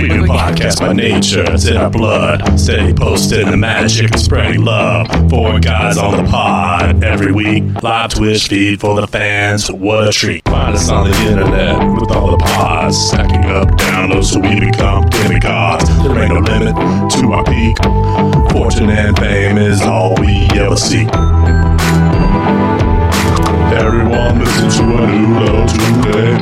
We're podcast by nature, it's in our blood. Stay posting the magic and spreading love. Four guys on the pod every week. Live Twitch feed for the fans. What a treat. Find us on the internet with all the pods. Stacking up downloads so we become demigods. There ain't no limit to our peak. Fortune and fame is all we ever seek. Everyone listen to a new low today.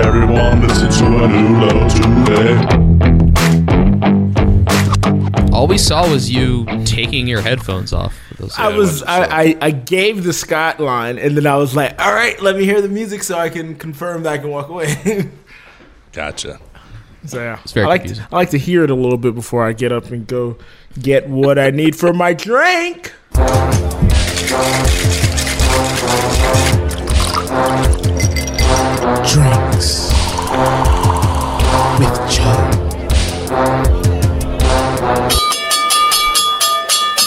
Everyone listen to a new low today. All we saw was you taking your headphones off. I gave the Scott line, and then I was like, all right, let me hear the music so I can confirm that I can walk away. Gotcha. So yeah, it's very confusing. I like to hear it a little bit before I get up and go get what I need for my drink. Drinks with Joe.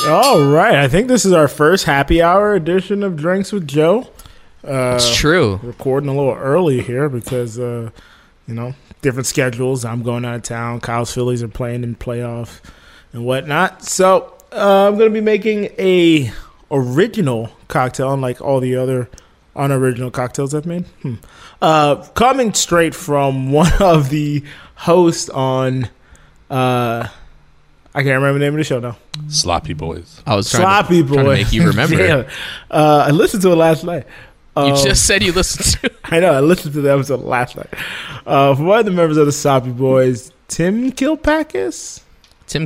All right, I think this is our first happy hour edition of Drinks with Joe. It's true. Recording a little early here because different schedules. I'm going out of town. Kyle's Phillies are playing in playoff and whatnot. So I'm going to be making a original cocktail, unlike all the other unoriginal cocktails I've made. Coming straight from one of the hosts on, I can't remember the name of the show now. Sloppy Boys. I was trying to make you remember. Yeah. I listened to it last night. You just said you listened to it. I know. I listened to the episode last night. From one of the members of the Sloppy Boys, Tim Kalpakis. Yes.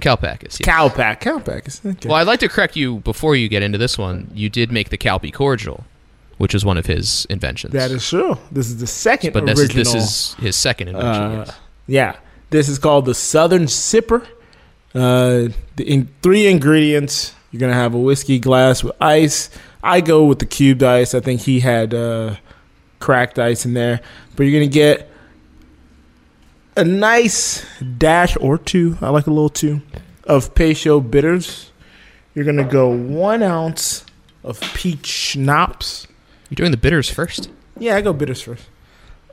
Kalpakis. Okay. Well, I'd like to correct you before you get into this one. You did make the Kalpi Cordial, which is one of his inventions. That is true. This is the second original. This is his second invention, yes. Yeah. This is called the Southern Sipper. Three ingredients. You're going to have a whiskey glass with ice. I go with the cubed ice. I think he had cracked ice in there. But you're going to get a nice dash or two. I like a little two of Peychaud bitters. You're going to go 1 ounce of peach schnapps. You're doing the bitters first? Yeah, I go bitters first.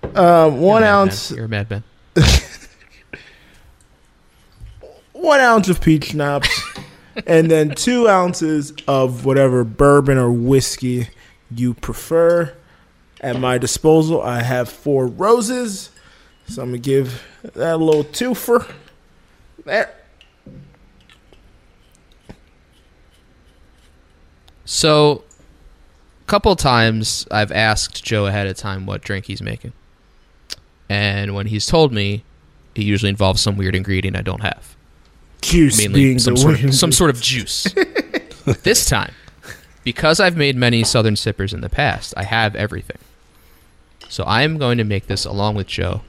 1 ounce. You're a madman. 1 ounce of peach schnapps. And then 2 ounces of whatever bourbon or whiskey you prefer. At my disposal, I have 4 roses. So I'm going to give that a little twofer. There. So, a couple times I've asked Joe ahead of time what drink he's making. And when he's told me, it usually involves some weird ingredient I don't have. Juice. Mainly being some sort of juice. This time, because I've made many Southern Sippers in the past, I have everything. So I am going to make this along with Joe.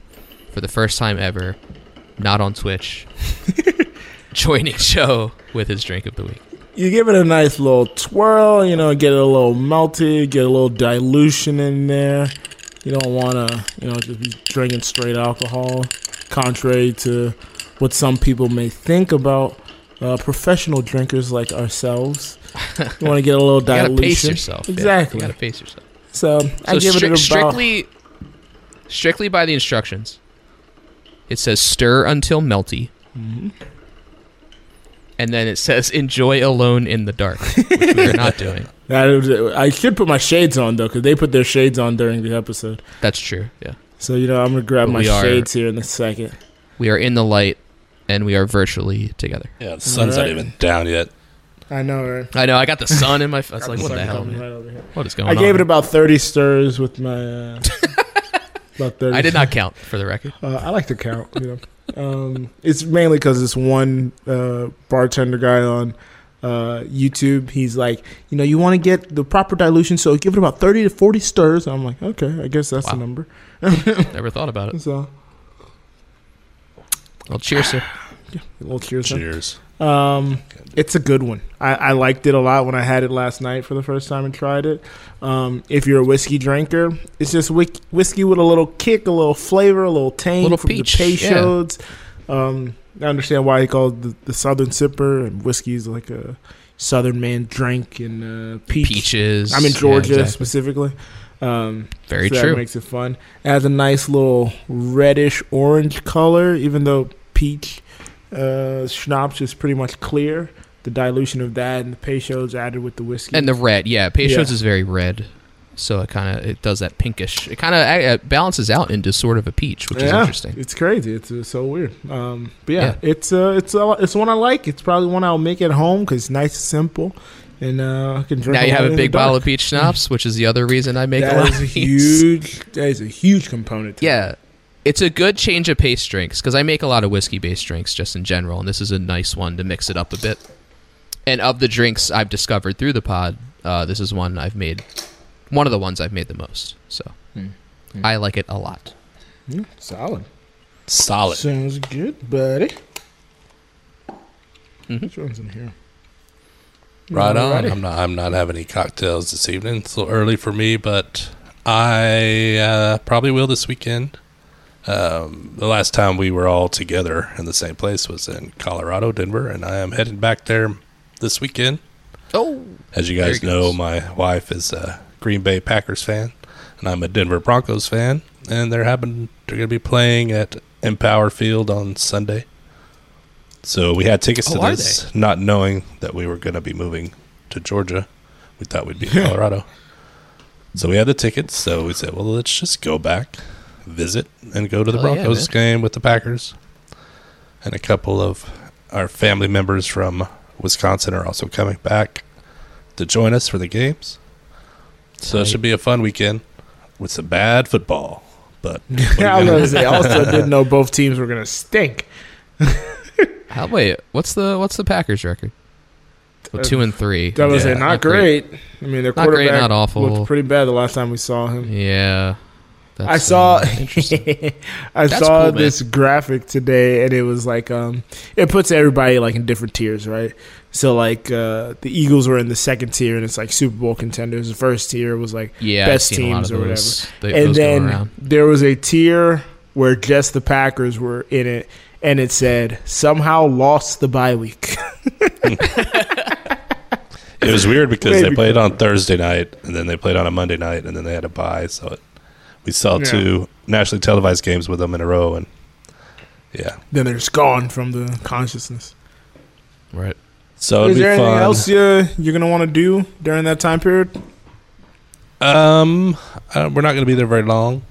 For the first time ever, not on Twitch, joining Joe with his drink of the week. You give it a nice little twirl, get it a little melted, get a little dilution in there. You don't want to, just be drinking straight alcohol, contrary to what some people may think about professional drinkers like ourselves. You want to get a little dilution. You got to pace yourself. Exactly. Yeah, you got to pace yourself. So I give it about... Strictly by the instructions. It says stir until melty. Mm-hmm. And then it says enjoy alone in the dark, which we're not doing. I should put my shades on, though, because they put their shades on during the episode. That's true, yeah. So, I'm going to grab my shades here in a second. We are in the light, and we are virtually together. Yeah, the sun's not even down yet. I know, right? I know. I got the sun in my... It's like, what the hell, man? Right, what is going on? I gave it about 30 stirs with my... I did not count, for the record. I like to count. It's mainly because this one bartender guy on YouTube, he's like, you want to get the proper dilution, so give it about 30 to 40 stirs. I'm like, okay, I guess that's the number. Never thought about it. So, well, cheers, sir. Yeah, a little cheers. Cheers. It's a good one. I liked it a lot when I had it last night for the first time and tried it. If you're a whiskey drinker, it's just whiskey with a little kick, a little flavor, a little tang, a little from peach. The Peychauds. Yeah. I understand why he called the Southern Sipper, and whiskey is like a Southern man drink, and peaches. I'm in Georgia specifically. Very so true. That makes it fun. It has a nice little reddish orange color, even though peach schnapps is pretty much clear. The dilution of that and the Peychaud's added with the whiskey. And the red, yeah. Peychaud's is very red. So it kind of, it does that pinkish. It kind of balances out into sort of a peach, which is interesting. It's crazy. It's so weird. But it's one I like. It's probably one I'll make at home because it's nice and simple. And I can drink. Now you have a big bottle of peach schnapps, which is the other reason I make a lot of these. That is a huge component to it. It's a good change of pace drinks because I make a lot of whiskey-based drinks just in general, and this is a nice one to mix it up a bit. And of the drinks I've discovered through the pod, this is one I've made. One of the ones I've made the most. So I like it a lot. Mm, solid. Sounds good, buddy. Which one's in here? Right on. I'm not having any cocktails this evening. It's a little early for me, but I probably will this weekend. The last time we were all together in the same place was in Colorado, Denver, and I am headed back there this weekend. Oh, as you guys know, my wife is a Green Bay Packers fan, and I'm a Denver Broncos fan, and they're going to be playing at Empower Field on Sunday. So we had tickets to this, not knowing that we were going to be moving to Georgia. We thought we'd be in Colorado. So we had the tickets, so we said, well, let's just go back, visit, and go to the Broncos game with the Packers. And a couple of our family members from Wisconsin are also coming back to join us for the games. So it should be a fun weekend with some bad football. But I was going to say, also didn't know both teams were going to stink. Wait, what's the Packers record? Well, 2-3. I was going to say, not great. Great. I mean, their quarterback not awful. Looked pretty bad the last time we saw him. Yeah. I saw this graphic today, and it was like it puts everybody like in different tiers, right? So like the Eagles were in the second tier, and it's like Super Bowl contenders. The first tier was like best teams or whatever, and then there was a tier where just the Packers were in it, and it said somehow lost the bye week. It was weird because they played on Thursday night, and then they played on a Monday night, and then they had a bye, so. We saw two nationally televised games with them in a row, and then they're just gone from the consciousness. Right. So it'd be fun. Is there anything else you're going to want to do during that time period? We're not going to be there very long.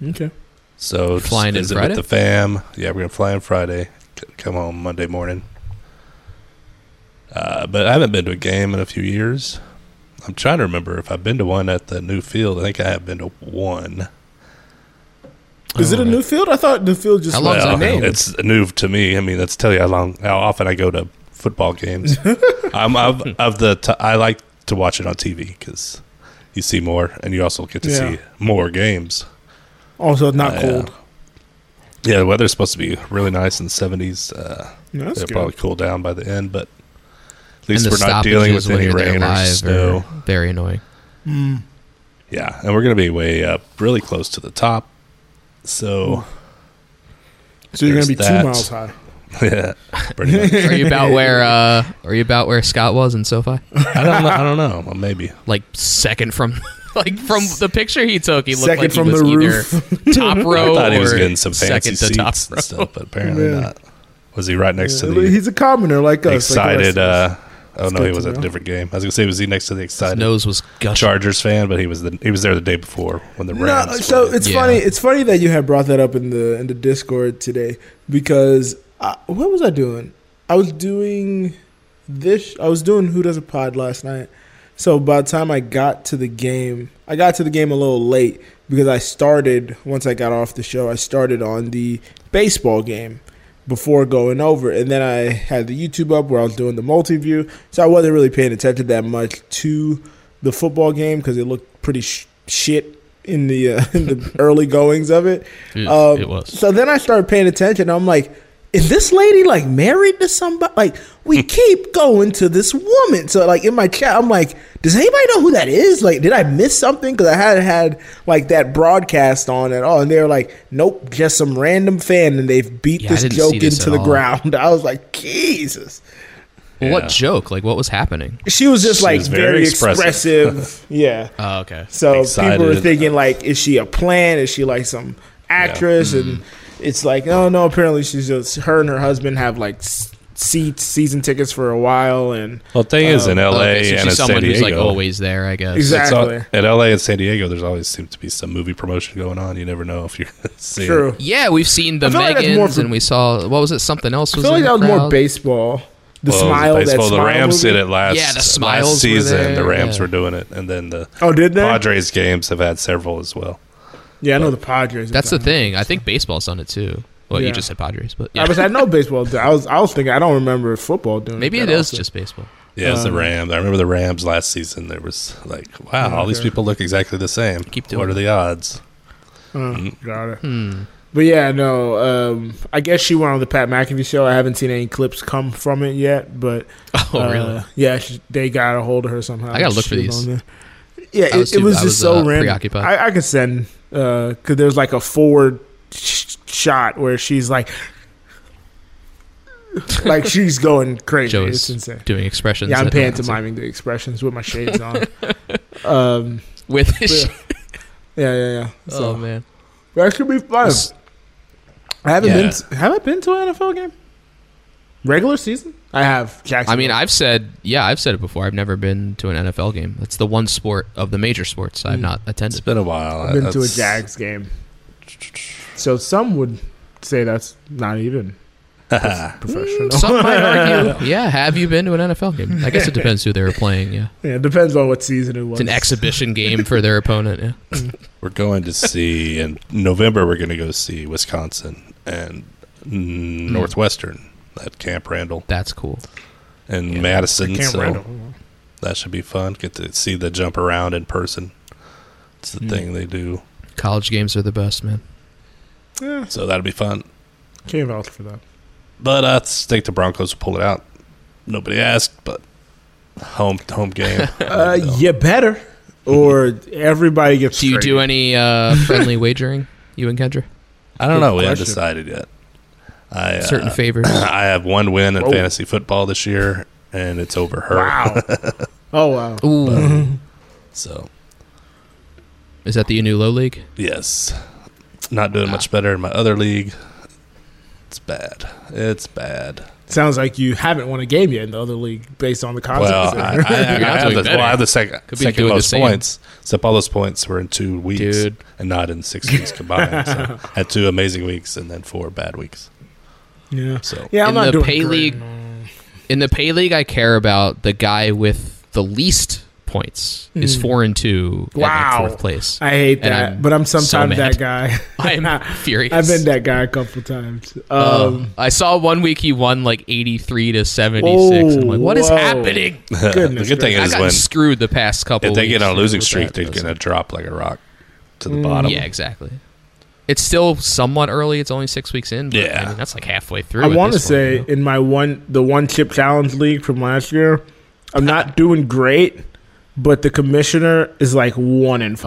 Okay. So flying in Friday with the fam. Yeah, we're going to fly in Friday. Come home Monday morning. But I haven't been to a game in a few years. I'm trying to remember if I've been to one at the new field. I think I have been to one. Is it a new field? I thought the field just was a name. It's new to me. I mean, that's tell you how often I go to football games. I like to watch it on TV because you see more, and you also get to see more games. Also, it's not cold. Yeah, the weather's supposed to be really nice in the 70s. It'll probably cool down by the end, but. At least we're not dealing with any rain or snow. Very annoying. Mm. Yeah, and we're going to be way up, really close to the top. So you're going to be 2 miles high. Yeah, pretty much. Are you about where Scott was in SoFi? I don't know. Well, maybe like second from. Like from the picture he took, he looked second like he from was the either top row. I thought he was getting some fancy seats to top and stuff, but apparently not. Was he right next to the? He's a commoner like us. Excited. Oh, no, he was at a different game. I was going to say, was he next to the excited Chargers fan? But he was there the day before when the Rams played. So it's funny. It's funny that you had brought that up in the Discord today because what was I doing? I was doing Who Does a Pod last night. So by the time I got to the game a little late because once I got off the show, I started on the baseball game. Before going over, and then I had the YouTube up where I was doing the multi-view, so I wasn't really paying attention that much to the football game because it looked pretty shit in the early goings of it. It was. So then I started paying attention. I'm like, is this lady like married to somebody? Like we keep going to this woman. So like in my chat, I'm like, does anybody know who that is? Like, did I miss something? Because I hadn't had like that broadcast on at all. And they were like, nope, just some random fan, and they've beat this joke into the ground. I was like, Jesus. Yeah. What joke? Like, what was happening? She was just like very, very expressive. Yeah. Oh, okay. So people were thinking, like, is she a plant? Is she like some actress? Yeah. And it's like, oh no, apparently she's just, her and her husband have like season tickets for a while. And well, the thing is, in LA and San Diego, who's like always there, I guess. Exactly. In LA and San Diego, there's always seems to be some movie promotion going on. You never know if you're gonna see. True. It. Yeah, we've seen the Megans, like, and we saw, what was it? Something else. Was I feel like that was more baseball. The the Rams did it last. Yeah, the smiles last season. Were there. The Rams were doing it, and then the Padres games have had several as well. Yeah, but I know the Padres. That's the thing. I think baseball's on it too. Well, yeah. You just said Padres, but yeah. I know baseball. I was thinking. I don't remember football doing. Maybe it is also just baseball. Yeah, it's the Rams. I remember the Rams last season. There was like, wow, all these people look exactly the same. Keep doing. What are the odds? Got it. But yeah, no. I guess she went on the Pat McAfee show. I haven't seen any clips come from it yet, but really? Yeah, they got a hold of her somehow. I gotta look for these. Yeah, it was just so random. I could send because there's like a forward shot where she's like she's going crazy. It's insane. Doing expressions. Yeah, I'm pantomiming the expressions with my shades on. With his yeah. So, oh man, that should be fun. Have I been to an NFL game? Regular season? I have. I mean, I've said it before. I've never been to an NFL game. That's the one sport of the major sports I've not attended. It's been a while. I've been to a Jags game. So some would say that's not even professional. Some might argue. Yeah, have you been to an NFL game? I guess it depends who they were playing. Yeah. Yeah, it depends on what season it was. It's an exhibition game for their opponent. Yeah. We're going to see in November. We're going to go see Wisconsin and Northwestern at Camp Randall. That's cool. And Madison. Camp Randall. That should be fun. Get to see the jump around in person. It's the thing they do. College games are the best, man. Yeah. So that'll be fun. Can't vouch for that. But I think the Broncos will pull it out. Nobody asked, but home game. You better, or everybody gets. Do you do any friendly wagering, you and Kendra? I don't know. We haven't decided yet. Certain favors. I have one win in fantasy football this year, and it's over her. Wow. Oh wow. Ooh. But, so. Is that the new low league? Yes. Not doing much better in my other league. It's bad. Sounds like you haven't won a game yet in the other league based on the concept. Well, I have the second most points. Except all those points were in 2 weeks and not in 6 weeks combined. So I had 2 amazing weeks and then 4 bad weeks. Yeah. So yeah, I'm not doing great. In the pay league, I care about the guy with the least points is 4-2 at like 4th place. I hate that, but I'm sometimes that guy. I am furious. I've been that guy a couple times. I saw one week he won like 83-76. I'm like, what is happening? The good thing is I got screwed the past couple. If they get on a losing streak, they're gonna drop like a rock to the bottom. Yeah, exactly. It's still somewhat early. It's only 6 weeks in. But I mean, that's like halfway through. I want to say in my one chip challenge league from last year, I'm not doing great. But the commissioner is like 1-5,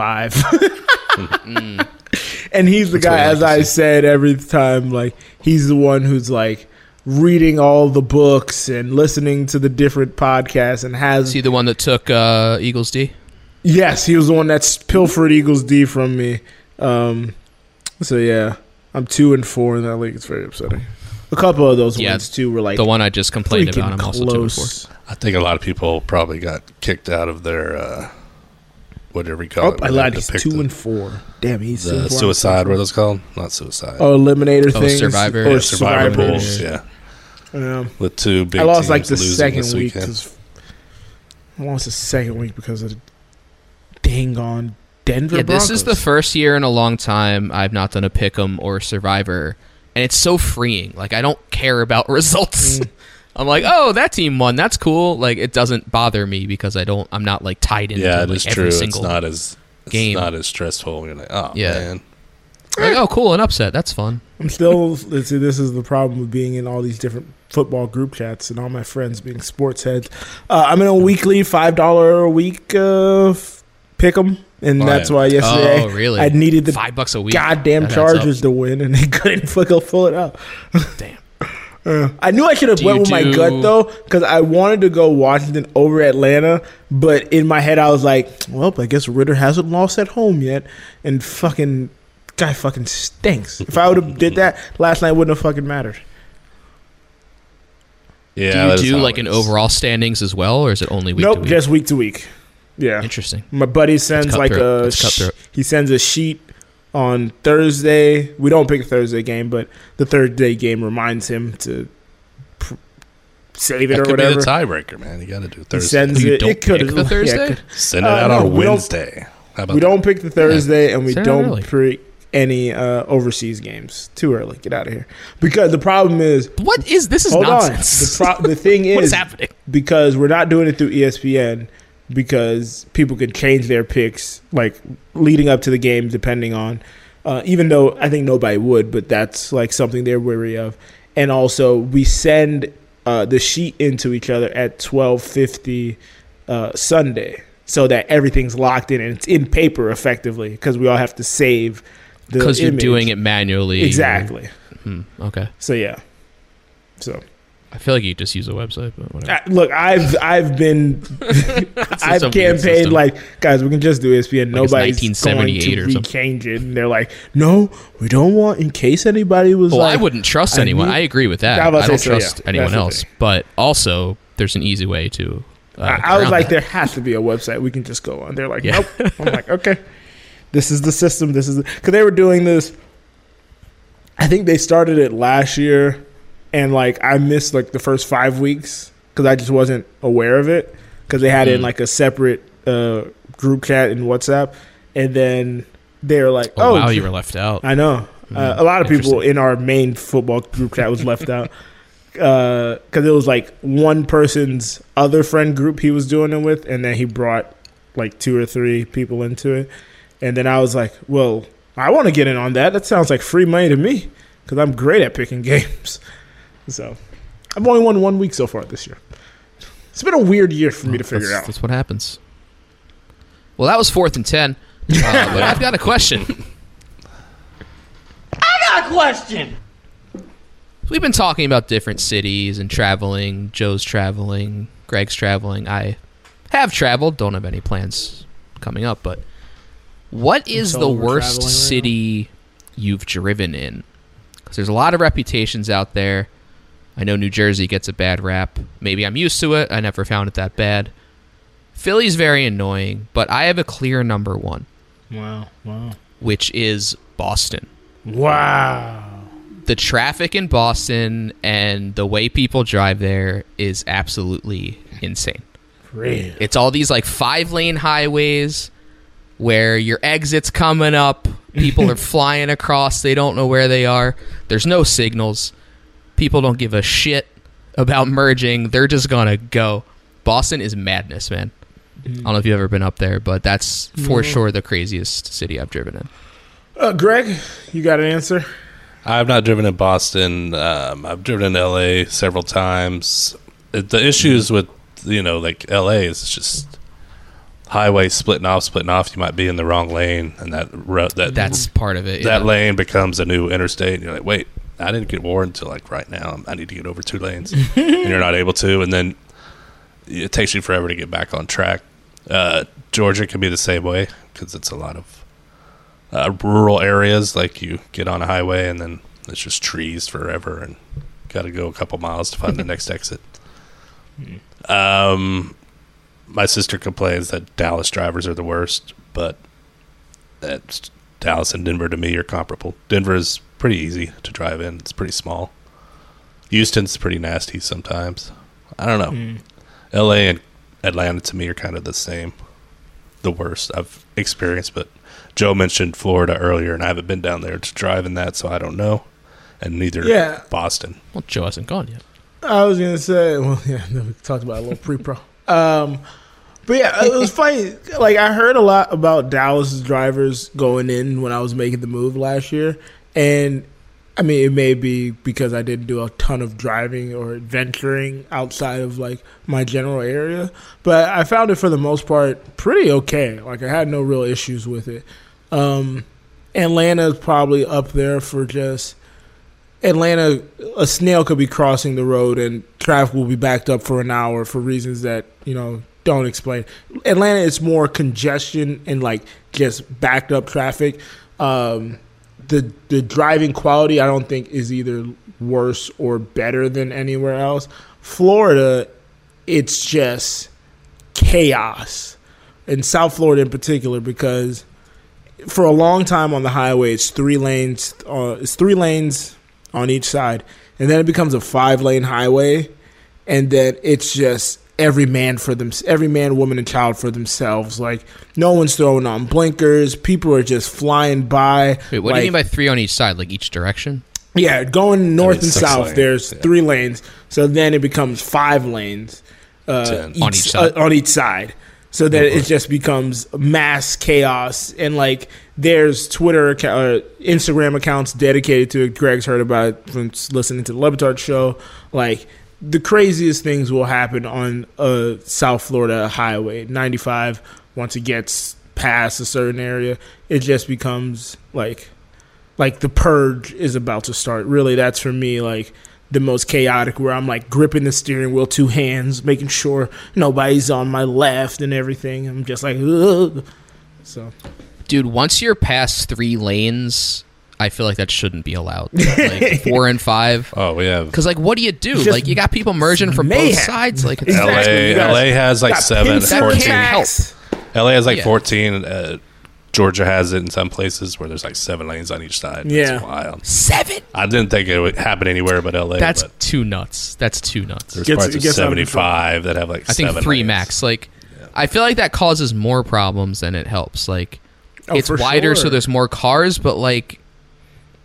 and he's the guy. As I said every time, like he's the one who's like reading all the books and listening to the different podcasts and has. Is he the one that took Eagles D? Yes, he was the one that's pilfered Eagles D from me. So yeah, I'm 2-4 in that league. It's very upsetting. A couple of those wins, too, were like... The one I just complained about, I'm also 2-4. I think a lot of people probably got kicked out of their, whatever you call it. I lied, he's 2-4. Damn, he's 2-4. Suicide, what are those called? Not suicide. Oh, Eliminator things. Survivor. Or Survivor pools, yeah. With 2 big teams losing this weekend. I lost like the second week. I lost the second week because of the dang-on Denver Broncos. This is the first year in a long time I've not done a pick'em or Survivor. And it's so freeing. Like, I don't care about results. I'm like, oh, that team won. That's cool. Like, it doesn't bother me because I'm not like tied into like, every single game. Yeah, it's true. It's not as stressful. You're like, oh, man. Like, oh, cool. An upset. That's fun. I'm still, this is the problem with being in all these different football group chats and all my friends being sports heads. I'm in a weekly $5 a week pick 'em. And that's why yesterday I needed the $5 a week goddamn Chargers to win, and they couldn't fucking pull it up. Damn. I knew I should have went with my gut, though, because I wanted to go Washington over Atlanta. But in my head, I was like, well, I guess Ritter hasn't lost at home yet. And fucking guy fucking stinks. If I would have did that, last night wouldn't have fucking mattered. Yeah, do you do like an overall standings as well, or is it only week to week? Nope, just week to week. Yeah. Interesting. My buddy sends like a... he sends a sheet on Thursday. We don't pick a Thursday game, but the Thursday game reminds him to save it or whatever. That could be the tiebreaker, man. You got to do Thursday. He sends it. Don't pick the Thursday? Send it out on Wednesday. How about that? We don't pick the Thursday, and we don't pick any overseas games. Too early. Get out of here. Because the problem is... What is... This is nonsense. The thing is... What is happening? Because we're not doing it through ESPN... because people could change their picks like leading up to the game depending on even though I think nobody would, but that's like something they're wary of. And also we send the sheet into each other at 12:50 Sunday so that everything's locked in and it's in paper effectively because we all have to save the image. Because you're doing it manually. Exactly. Okay. So yeah. So I feel like you just use a website, but whatever. Look, I've been I've campaigned system. Like, guys, we can just do ESPN. Like nobody's going to re-change it, and they're like, no, we don't want. In case anybody was, well, I wouldn't trust anyone. I agree with that. I don't trust anyone else. But also, there's an easy way to. I was like, there has to be a website we can just go on. They're like, nope. I'm like, okay, this is the system. This is because they were doing this. I think they started it last year. And, like, I missed, like, the first 5 weeks because I just wasn't aware of it because they had it in, like, a separate group chat in WhatsApp. And then they were like, oh, wow, you were left out. I know. A lot of people in our main football group chat was left out because it was, like, one person's other friend group he was doing it with. And then he brought, like, 2 or 3 people into it. And then I was like, well, I want to get in on that. That sounds like free money to me because I'm great at picking games. So, I've only won 1 week so far this year. It's been a weird year for me to figure out. That's what happens. Well, that was 4th and 10. But I've got a question. We've been talking about different cities and traveling. Joe's traveling. Greg's traveling. I have traveled. Don't have any plans coming up. But what is the worst city you've driven in? Because there's a lot of reputations out there. I know New Jersey gets a bad rap. Maybe I'm used to it. I never found it that bad. Philly's very annoying, but I have a clear number one. Wow. Which is Boston. Wow. The traffic in Boston and the way people drive there is absolutely insane. Real. It's all these like 5-lane highways where your exit's coming up. People are flying across. They don't know where they are. There's no signals. People don't give a shit about merging. They're just going to go. Boston is madness, man. I don't know if you've ever been up there, but that's for sure the craziest city I've driven in. Greg, you got an answer? I've not driven in Boston. I've driven in L.A. several times. The issues with, you know, like L.A. is just highway splitting off. You might be in the wrong lane, and that's part of it. That lane becomes a new interstate, and you're like, wait. I didn't get warned until like right now. I need to get over 2 lanes, and you're not able to. And then it takes you forever to get back on track. Georgia can be the same way because it's a lot of rural areas. Like you get on a highway and then it's just trees forever, and got to go a couple miles to find the next exit. My sister complains that Dallas drivers are the worst, but that's Dallas and Denver to me are comparable. Denver is pretty easy to drive in. It's pretty small. Houston's pretty nasty sometimes. I don't know. LA and Atlanta to me are kind of the same. The worst I've experienced, but Joe mentioned Florida earlier, and I haven't been down there to drive in that, so I don't know. And neither Boston. Well, Joe hasn't gone yet. I was going to say, well, yeah, we talked about a little pre-pro. But yeah, it was funny. Like, I heard a lot about Dallas drivers going in when I was making the move last year. And, I mean, it may be because I didn't do a ton of driving or adventuring outside of, like, my general area. But I found it, for the most part, pretty okay. Like, I had no real issues with it. Atlanta is probably up there for just Atlanta, a snail could be crossing the road and traffic will be backed up for an hour for reasons that, you know, don't explain. Atlanta, it's more congestion and like just backed up traffic. The driving quality, I don't think, is either worse or better than anywhere else. Florida, it's just chaos. In South Florida in particular, because for a long time on the highway, it's three lanes on each side, and then it becomes a 5-lane highway, and then it's just every man, woman, and child for themselves. Like, no one's throwing on blinkers. People are just flying by. Wait, what do you mean by three on each side? Like each direction? Yeah, going north and south, there's 3 lanes. So then it becomes 5 lanes on each side. So that it just becomes mass chaos. And, like, there's Twitter, Instagram accounts dedicated to it. Greg's heard about it from listening to the Levitard show. Like, the craziest things will happen on a South Florida highway. 95, once it gets past a certain area, it just becomes, like the purge is about to start. Really, that's for me, like, the most chaotic, where I'm like gripping the steering wheel, two hands, making sure nobody's on my left and everything. I'm just like, ugh. So, dude, once you're past 3 lanes, I feel like that shouldn't be allowed. Like 4 and 5. Oh, we have. Because, like, what do you do? Like, you got people merging from both sides. Like, exactly. LA has like 14. Georgia has it in some places where there's like 7 lanes on each side. Yeah. That's wild. 7? I didn't think it would happen anywhere but LA. That's too nuts. There's parts of 75 that have like 7 lanes. I think 3 max. Like, yeah. I feel like that causes more problems than it helps. Like, it's wider, so there's more cars, but like,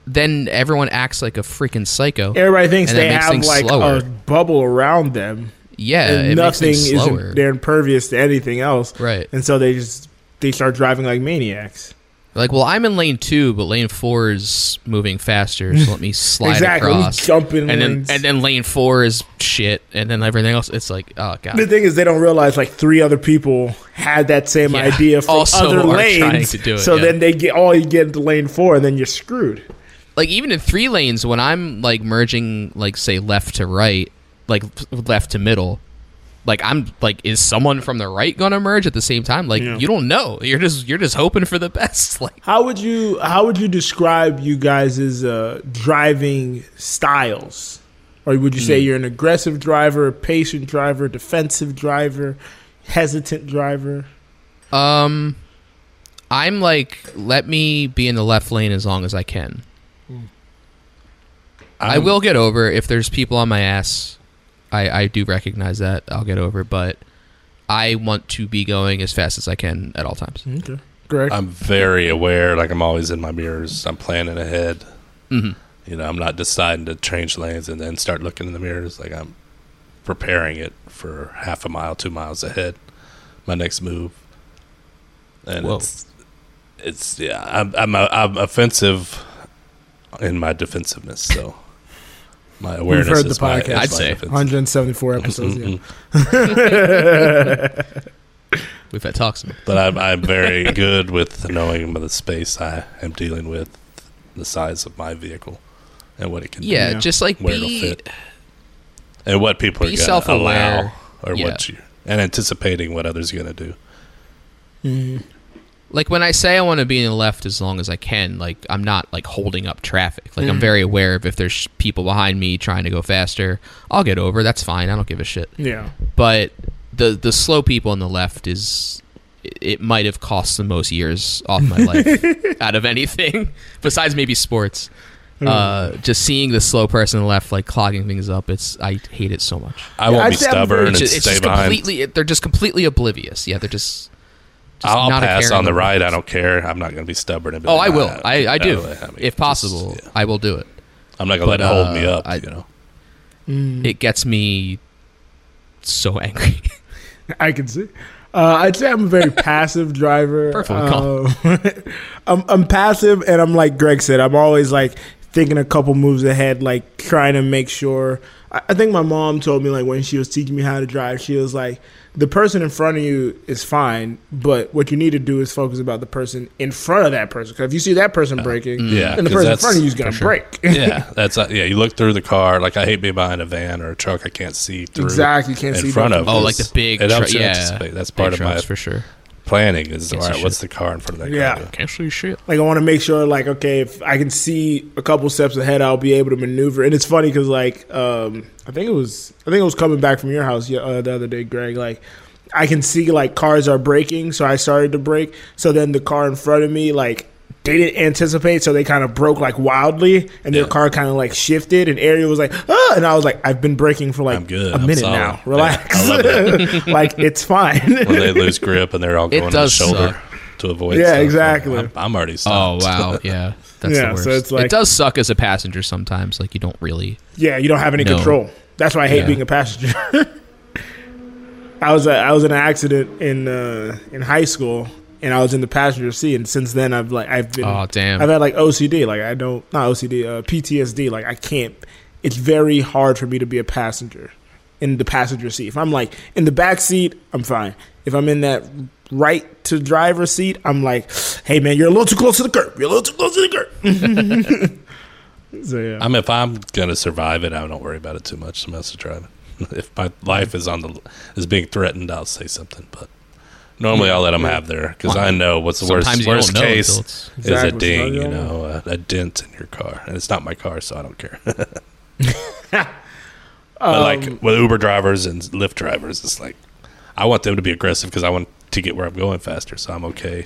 then everyone acts like a freaking psycho. Everybody thinks they have like a bubble around them. Yeah. And nothing is, they're impervious to anything else. Right. And so they start driving like maniacs. Like, well, I'm in lane 2, but lane 4 is moving faster, so let me slide across. Jumping and then lane 4 is shit, and then everything else. It's like, oh god. The thing is, they don't realize like 3 other people had that same idea from also other lanes. To do it, so then you get into lane 4, and then you're screwed. Like, even in 3 lanes, when I'm like merging, like say left to right, like left to middle. Like, I'm like, is someone from the right gonna merge at the same time? Like, yeah. You don't know. You're just hoping for the best. Like, how would you describe you guys' driving styles? Or would you say you're an aggressive driver, a patient driver, defensive driver, hesitant driver? I'm like, let me be in the left lane as long as I can. I will get over if there's people on my ass. I do recognize that. I'll get over, but I want to be going as fast as I can at all times. Okay. Greg? I'm very aware. Like, I'm always in my mirrors. I'm planning ahead. Mm-hmm. You know, I'm not deciding to change lanes and then start looking in the mirrors. Like, I'm preparing it for half a mile, 2 miles ahead, my next move. And whoa. I'm offensive in my defensiveness, so. My awareness. We've heard the podcast. I'd say 174 episodes. Yeah. We've had talks, but I'm very good with knowing the space I am dealing with, the size of my vehicle, and what it can. Yeah, do, just like where it'll fit, and what people are going to allow, or what you and anticipating what others are going to do. Mm-hmm. Like, when I say I want to be in the left as long as I can, like, I'm not, like, holding up traffic. Like, I'm very aware of if there's people behind me trying to go faster, I'll get over. That's fine. I don't give a shit. Yeah. But the slow people on the left is... It might have cost the most years off my life out of anything, besides maybe sports. Just seeing the slow person on the left, like, clogging things up, I hate it so much. I won't be stubborn and stay behind. They're just completely oblivious. Yeah, they're just... I'll pass on the right. I don't care. I'm not going to be stubborn. Oh, I will. I do. I mean, if possible, yeah. I will do it. I'm not going to let it hold me up. It gets me so angry. I can see. I'd say I'm a very passive driver. Perfect. I'm passive, and I'm like Greg said. I'm always like thinking a couple moves ahead, like trying to make sure. I think my mom told me, like, when she was teaching me how to drive, she was like, the person in front of you is fine, but what you need to do is focus about the person in front of that person. Because if you see that person braking, then the person in front of you is going to brake. Yeah, you look through the car. Like, I hate being behind a van or a truck. I can't see through. Exactly, you can't see in front of. Oh, like the big truck. Yeah, that's part of my for sure. Planning is, all right, what's the car in front of that guy? Yeah, can't see shit. Like, I want to make sure, like, okay, if I can see a couple steps ahead, I'll be able to maneuver. And it's funny because, like, I think it was coming back from your house the other day, Greg. Like, I can see, like, cars are braking, so I started to brake. So then the car in front of me, like, they didn't anticipate, so they kind of broke, like, wildly, and their car kind of, like, shifted, and Ariel was like, ah! And I was like, I've been braking for, like, a minute now. Relax. Yeah, I love that. Like, it's fine. When they lose grip and they're all going on the shoulder to avoid stuff. Exactly. I'm already stopped. Oh, wow. Yeah. That's the worst. So it's like, it does suck as a passenger sometimes. Like, you don't really you don't have any control. That's why I hate being a passenger. I was in an accident in high school. And I was in the passenger seat, and since then I've had like OCD, like PTSD, like I can't. It's very hard for me to be a passenger in the passenger seat. If I'm like in the back seat, I'm fine. If I'm in that right to driver seat, I'm like, hey man, you're a little too close to the curb. So, yeah. I mean, if I'm gonna survive it, I don't worry about it too much. Semester driving. If my life is being threatened, I'll say something, but. Normally, I'll let them have there because I know what's the worst case is a ding, a dent in your car. And it's not my car, so I don't care. But like with Uber drivers and Lyft drivers, it's like I want them to be aggressive because I want to get where I'm going faster, so I'm okay.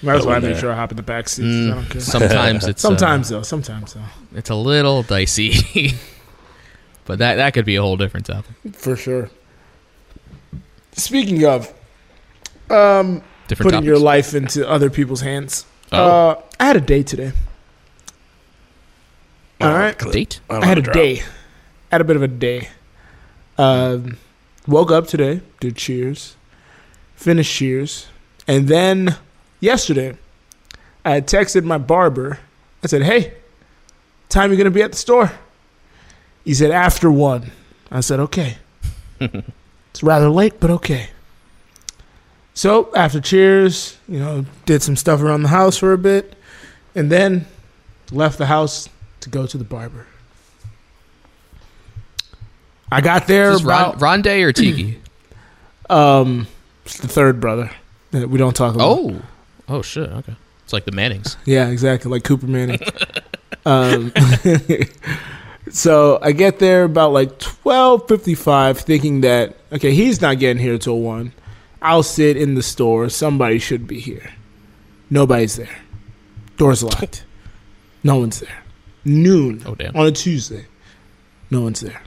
That's why I make sure I hop in the back seat. I don't care. Sometimes, though. It's a little dicey. But that could be a whole different topic. For sure. Speaking of... Putting your life into other people's hands. I had a date today. All right. Date? I had a day. I had a bit of a day. Woke up today, did cheers, finished cheers, and then yesterday I had texted my barber. I said, hey, time you going to be at the store? He said, after 1. I said, okay. It's rather late, but okay. So, after cheers, did some stuff around the house for a bit, and then left the house to go to the barber. I got there about... Rondé or Tiki? It's the third brother that we don't talk about. Oh, shit, okay. It's like the Mannings. Yeah, exactly, like Cooper Manning. So, I get there about like 12:55, thinking that, okay, he's not getting here till 1. I'll sit in the store. Somebody should be here. Nobody's there. Door's locked. No one's there. Noon on a Tuesday. No one's there.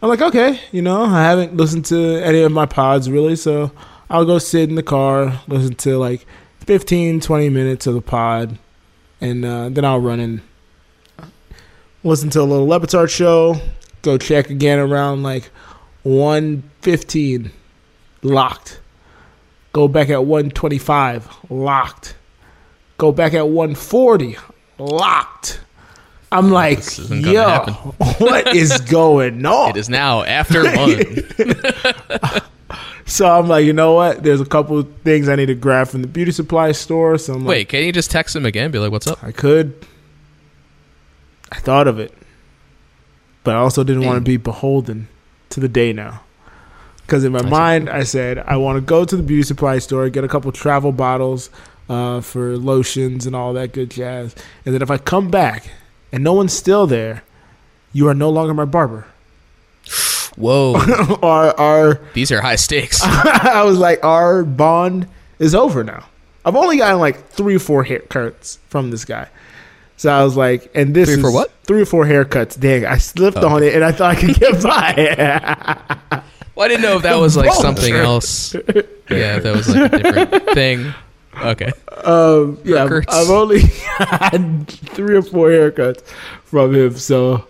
I'm like, okay, I haven't listened to any of my pods really, so I'll go sit in the car, listen to like 15, 20 minutes of the pod, and then I'll run and listen to a little Leopard show, go check again around like 1:15. Locked. Go back at 1:25. Locked. Go back at 1:40. Locked. I'm like, yo, what is going on? It is now after 1. So I'm like, you know what? There's a couple things I need to grab from the beauty supply store. So I'm like, wait, can't you just text him again? Be like, what's up? I could. I thought of it. But I also didn't want to be beholden to the day now. Because in my mind, I said, I want to go to the beauty supply store, get a couple travel bottles for lotions and all that good jazz. And then if I come back and no one's still there, you are no longer my barber. Whoa. These are high stakes. I was like, our bond is over now. I've only gotten like 3 or 4 haircuts from this guy. So I was like, and this is 3 or 4 haircuts. Dang, I slipped on it and I thought I could get by. Well, I didn't know if that was like something else. Yeah, if that was like a different thing. Okay. Yeah, I've only had 3 or 4 haircuts from him. So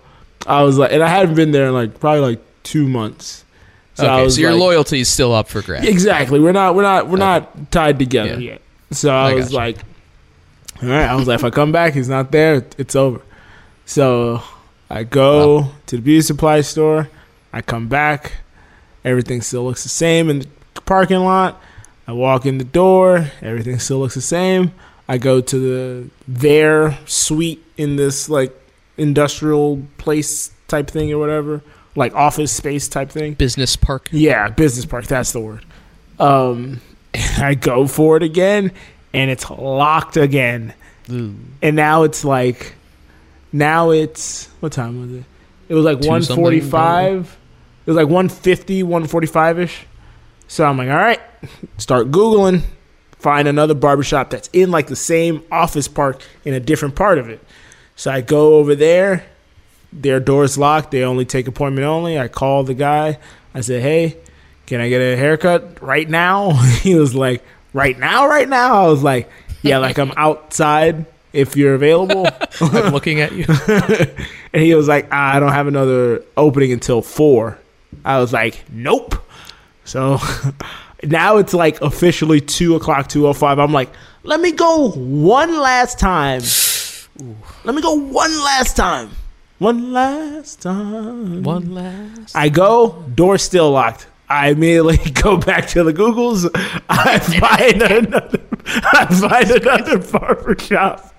I was like, and I hadn't been there in like probably like 2 months. So okay, so your loyalty is still up for grabs. Exactly. We're not tied together yet. So I was like, All right. I was like, if I come back, he's not there, it's over. So I go to the beauty supply store. I come back. Everything still looks the same in the parking lot. I walk in the door. Everything still looks the same. I go to their suite in this, like, industrial place type thing or whatever. Like, office space type thing. Business park. Yeah, business park. That's the word. And I go for it again, and it's locked again. And now it's like... Now it's... What time was it? It was like 1:45. It was like 1:50, 1:45-ish. So I'm like, all right, start Googling, find another barbershop that's in like the same office park in a different part of it. So I go over there. Their door's locked. They only take appointment only. I call the guy. I said, hey, can I get a haircut right now? He was like, right now, right now? I was like, yeah, like I'm outside. If you're available, I'm looking at you. And he was like, I don't have another opening until 4. I was like, nope. So now it's like officially 2 o'clock, 2:05. I'm like, let me go one last time. Let me go one last time. One last time. One last time. I go, door still locked. I immediately go back to the Googles. I find another barbershop,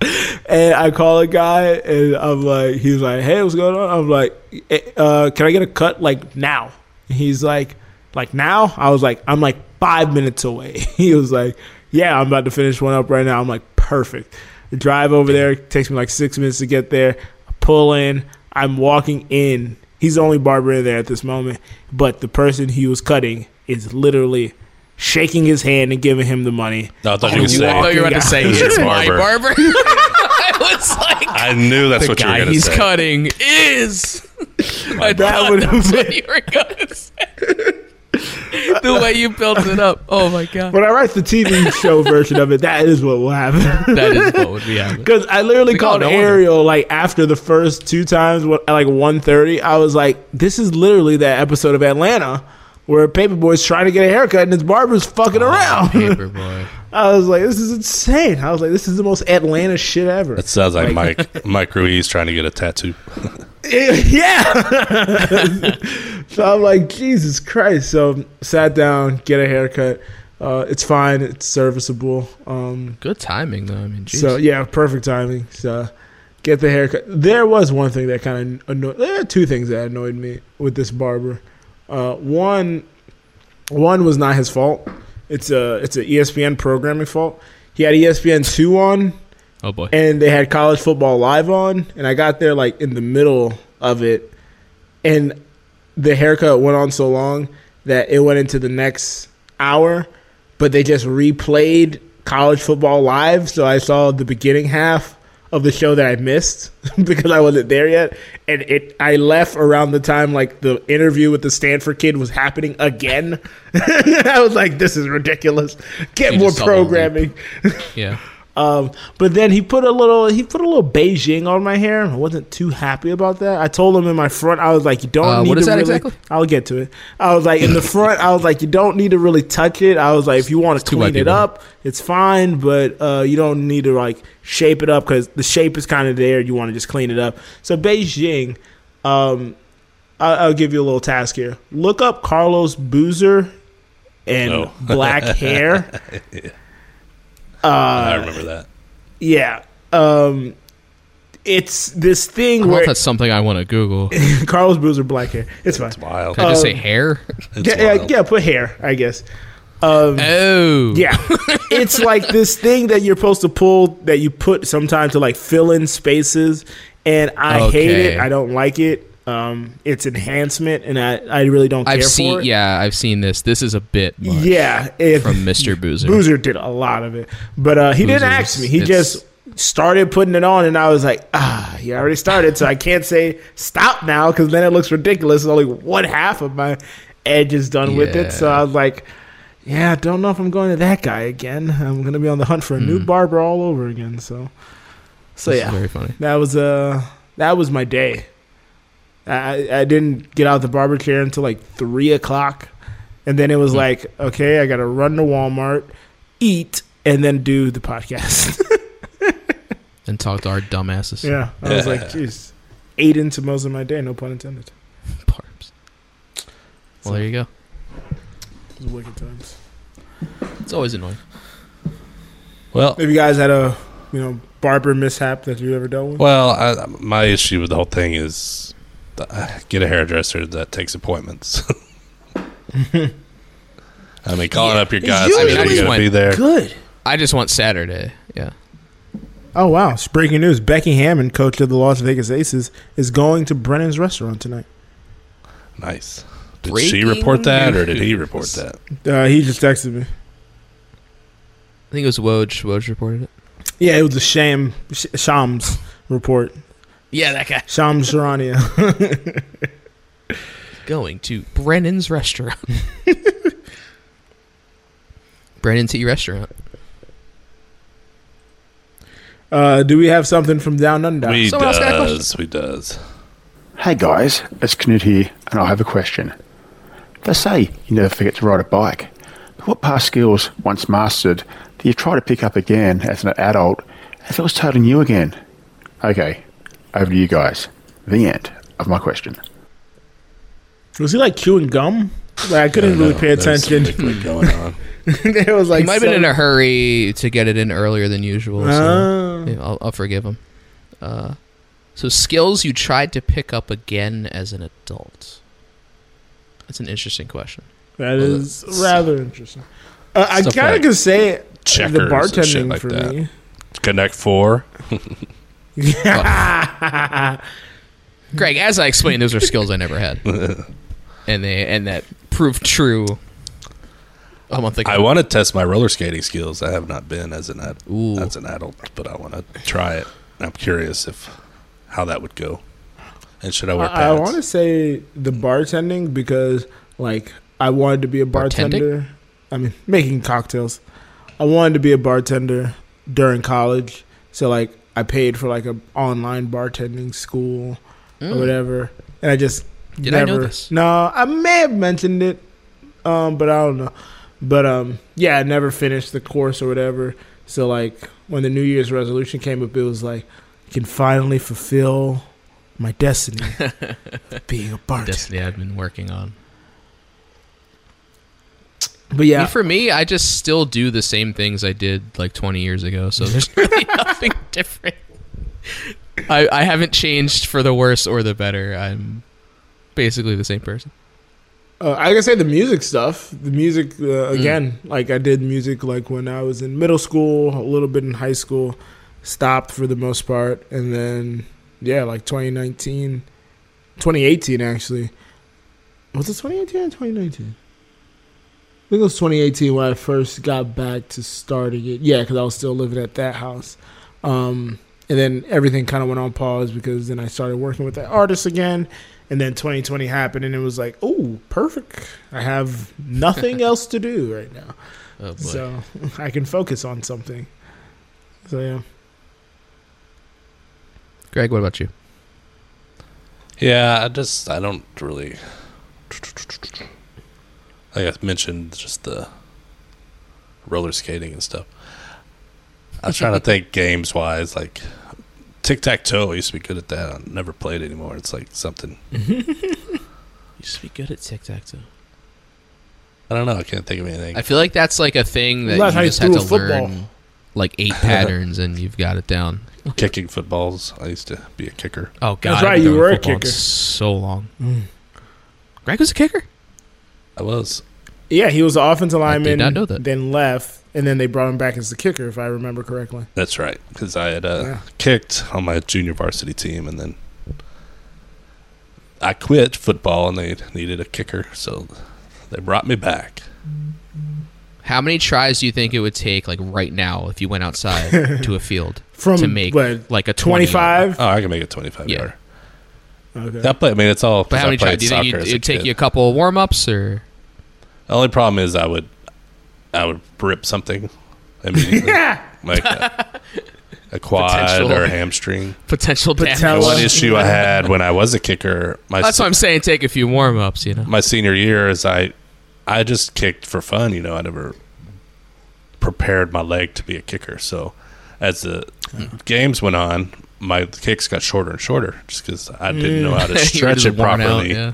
and I call a guy, and I'm like, he's like, hey, what's going on? I'm like, can I get a cut like now? He's like now? I was like, I'm like 5 minutes away. He was like, yeah, I'm about to finish one up right now. I'm like, perfect. I drive over there. It takes me like 6 minutes to get there. I pull in. I'm walking in. He's the only barber in there at this moment, but the person he was cutting is literally shaking his hand and giving him the money. No, I thought you were about to say it's my barber. I was like, I knew that's what you were going to say. The guy he's cutting is. I thought that's what you were going to say. The way you built it up. Oh my God. When I write the TV show version of it, that is what will happen. That is what would be happening. Because I literally called Ariel like after the first two times at like 1:30. I was like, this is literally that episode of Atlanta where Paperboy's trying to get a haircut and his barber's fucking around. Paperboy. I was like, this is insane. I was like, this is the most Atlanta shit ever. That sounds like Mike Ruiz trying to get a tattoo. Yeah. So I'm like, Jesus Christ. So sat down, get a haircut. It's fine. It's serviceable. Good timing, though. I mean, geez. So yeah, perfect timing. So get the haircut. There was one thing that kind of annoyed. There are two things that annoyed me with this barber. One was not his fault. It's a ESPN programming fault. He had ESPN 2 on. Oh boy! And they had college football live on, and I got there like in the middle of it, and the haircut went on so long that it went into the next hour, but they just replayed college football live, so I saw the beginning half of the show that I missed because I wasn't there yet, and I left around the time like the interview with the Stanford kid was happening again. I was like, this is ridiculous. Get more programming. Yeah. But then he put a little Beijing on my hair. I wasn't too happy about that. I told him in my front, I was like, you don't need what is to that really, exactly? I'll get to it. I was like, in the front, I was like, you don't need to really touch it. I was like, if you want to clean it up, it's fine, but you don't need to like shape it up because the shape is kind of there. You want to just clean it up. So Beijing, I'll give you a little task here. Look up Carlos Boozer and black hair. Yeah. I remember that. Yeah. It's this thing where... I don't know if that's something I want to Google. Carlos Boozer, black hair. It's fine. It's wild. Can I just say hair? Yeah, put hair, I guess. Yeah. It's like this thing that you're supposed to pull, that you put sometimes to like fill in spaces, and I hate it. I don't like it. It's enhancement, and I really don't care for it. Yeah, I've seen this. This is a bit much from Mr. Boozer. Boozer did a lot of it. But he didn't ask me. He just started putting it on, and I was like, you already started, so I can't say stop now because then it looks ridiculous. Only one half of my edge is done with it. So I was like, I don't know if I'm going to that guy again. I'm going to be on the hunt for a new barber all over again. So yeah. Very funny. That was my day. I didn't get out of the barber chair until like 3 o'clock. And then it was like, okay, I got to run to Walmart, eat, and then do the podcast. and talk to our dumbasses. Yeah, I was like, geez, ate into most of my day, no pun intended. Barbs. Well, there you go. It was wicked times. It's always annoying. Well, have you guys had a barber mishap that you ever dealt with? Well, my issue with the whole thing is get a hairdresser that takes appointments. I mean, calling up your guys, you're gonna be there. Good. I just want Saturday. Yeah. Oh wow! It's breaking news: Becky Hammon, coach of the Las Vegas Aces, is going to Brennan's restaurant tonight. Nice. Did she report that, or did he report that? He just texted me. I think it was Woj. Woj reported it. Yeah, it was a Shams report. Yeah, that guy. Shams Charania. Going to Brennan's restaurant. Brennan's Tea Restaurant. Do we have something from Down Under? We does. Hey guys, it's Knut here, and I have a question. They say you never forget to ride a bike. But what past skills, once mastered, do you try to pick up again as an adult if it was totally new again? Okay, over to you guys. The end of my question. Was he like chewing gum? Like, I couldn't really pay attention. Going on. It was like he might have been in a hurry to get it in earlier than usual. So I'll forgive him. So skills you tried to pick up again as an adult. That's an interesting question. That is rather interesting. I kind of could say checkers, the bartending like for that. Me. Connect Four. Greg, as I explained, those are skills I never had, and that proved true. I want to test my roller skating skills. I have not been as an adult, but I want to try it. I'm curious how that would go, and should I wear pads? I want to say the bartending because, like, I wanted to be a bartender. I mean, making cocktails. I wanted to be a bartender during college, so like I paid for like a online bartending school or whatever, and I just never. I know this? No, I may have mentioned it, but I don't know. But, I never finished the course or whatever. So, like, when the New Year's resolution came up, it was like, I can finally fulfill my destiny of being a bartender. Destiny I've been working on. But, yeah. For me, I just still do the same things I did, like, 20 years ago. So, there's really nothing different. I haven't changed for the worse or the better. I'm basically the same person. I gotta say the music stuff. The music again. Like I did music like when I was in middle school, a little bit in high school, stopped for the most part, and then 2018 actually. Was it 2018 or 2019? I think it was 2018 when I first got back to starting it. Yeah, because I was still living at that house, and then everything kind of went on pause because then I started working with that artist again. And then 2020 happened, and it was like, oh, perfect. I have nothing else to do right now. Oh, boy. So I can focus on something. So, yeah. Greg, what about you? Yeah, I don't really, like I mentioned, just the roller skating and stuff. I was trying to think games-wise, like, tic-tac-toe, I used to be good at that. I never played anymore. It's like something. Used to be good at tic-tac-toe. I don't know. I can't think of anything. I feel like that's like a thing that you just had to learn like 8 patterns and you've got it down. Kicking footballs. I used to be a kicker. Oh, God. That's right. You were a kicker. So long. Mm. Greg was a kicker? I was. Yeah, he was the offensive lineman. I did not know that. Then left. And then they brought him back as the kicker, if I remember correctly. That's right, because I had kicked on my junior varsity team, and then I quit football, and they needed a kicker, so they brought me back. How many tries do you think it would take, like right now, if you went outside to a field to make like a 25? Oh, I can make a 25-yarder. Yeah. Okay. That play, I mean, it's all. But how many tries do you think it would take you? A couple of warm-ups, or the only problem is I would rip something immediately. Yeah. Like a quad or a hamstring. Potential damage. One issue I had when I was a kicker. That's what I'm saying. Take a few warm-ups, My senior year is I just kicked for fun, I never prepared my leg to be a kicker. So as the games went on, my kicks got shorter and shorter just because I didn't know how to stretch it properly. Out, yeah.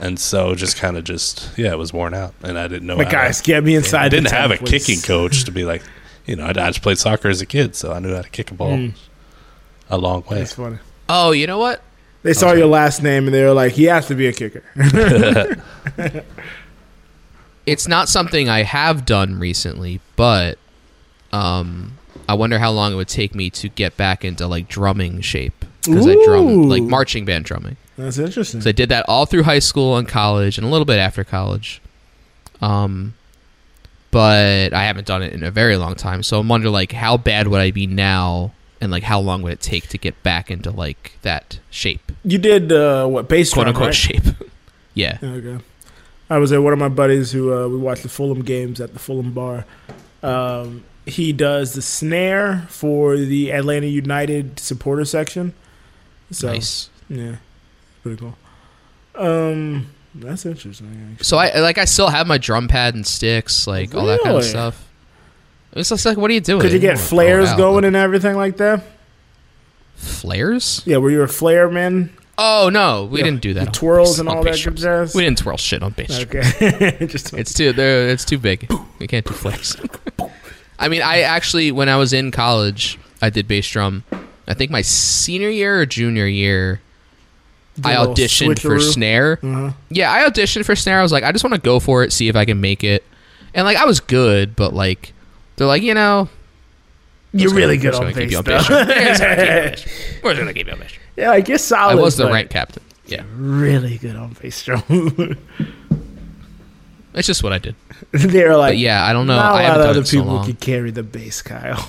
And so just kind of it was worn out. And I didn't know how guys, to, get me inside. I didn't have a kicking coach to be like, I just played soccer as a kid, so I knew how to kick a ball a long way. That's funny. Oh, you know what? They saw your last name and they were like, he has to be a kicker. It's not something I have done recently, but I wonder how long it would take me to get back into like drumming shape, because I drum like marching band drumming. That's interesting. So I did that all through high school and college and a little bit after college, but I haven't done it in a very long time. So I'm wondering like how bad would I be now, and like how long would it take to get back into like that shape? You did what bass drum, quote unquote, right? Shape. Yeah. Okay. I was at one of my buddies who we watched the Fulham games at the Fulham bar. He does the snare for the Atlanta United supporter section. So, nice. Yeah, pretty cool. That's interesting. Actually. So I still have my drum pad and sticks, like all that kind of stuff. It's just like, what are you doing? Could you get flares going and everything like that? Flares? Yeah, were you a flare man? Oh, no, we didn't do that. Twirls and all that good jazz? We didn't twirl shit on bass. Okay. It's too big. We can't do flares. I mean, I actually, when I was in college, I did bass drum. I think my senior year or junior year, I auditioned for snare. Uh-huh. Yeah, I auditioned for snare. I was like, I just want to go for it, see if I can make it. And, like, I was good, but, like, they're like, you're really good on bass drum. We're going to keep you on bass drum. Yeah, I guess solid. I was the rank captain. Yeah. Really good on bass drum. It's just what I did. They're like, but yeah, I don't know. Not I haven't a lot of other people can carry the bass, Kyle.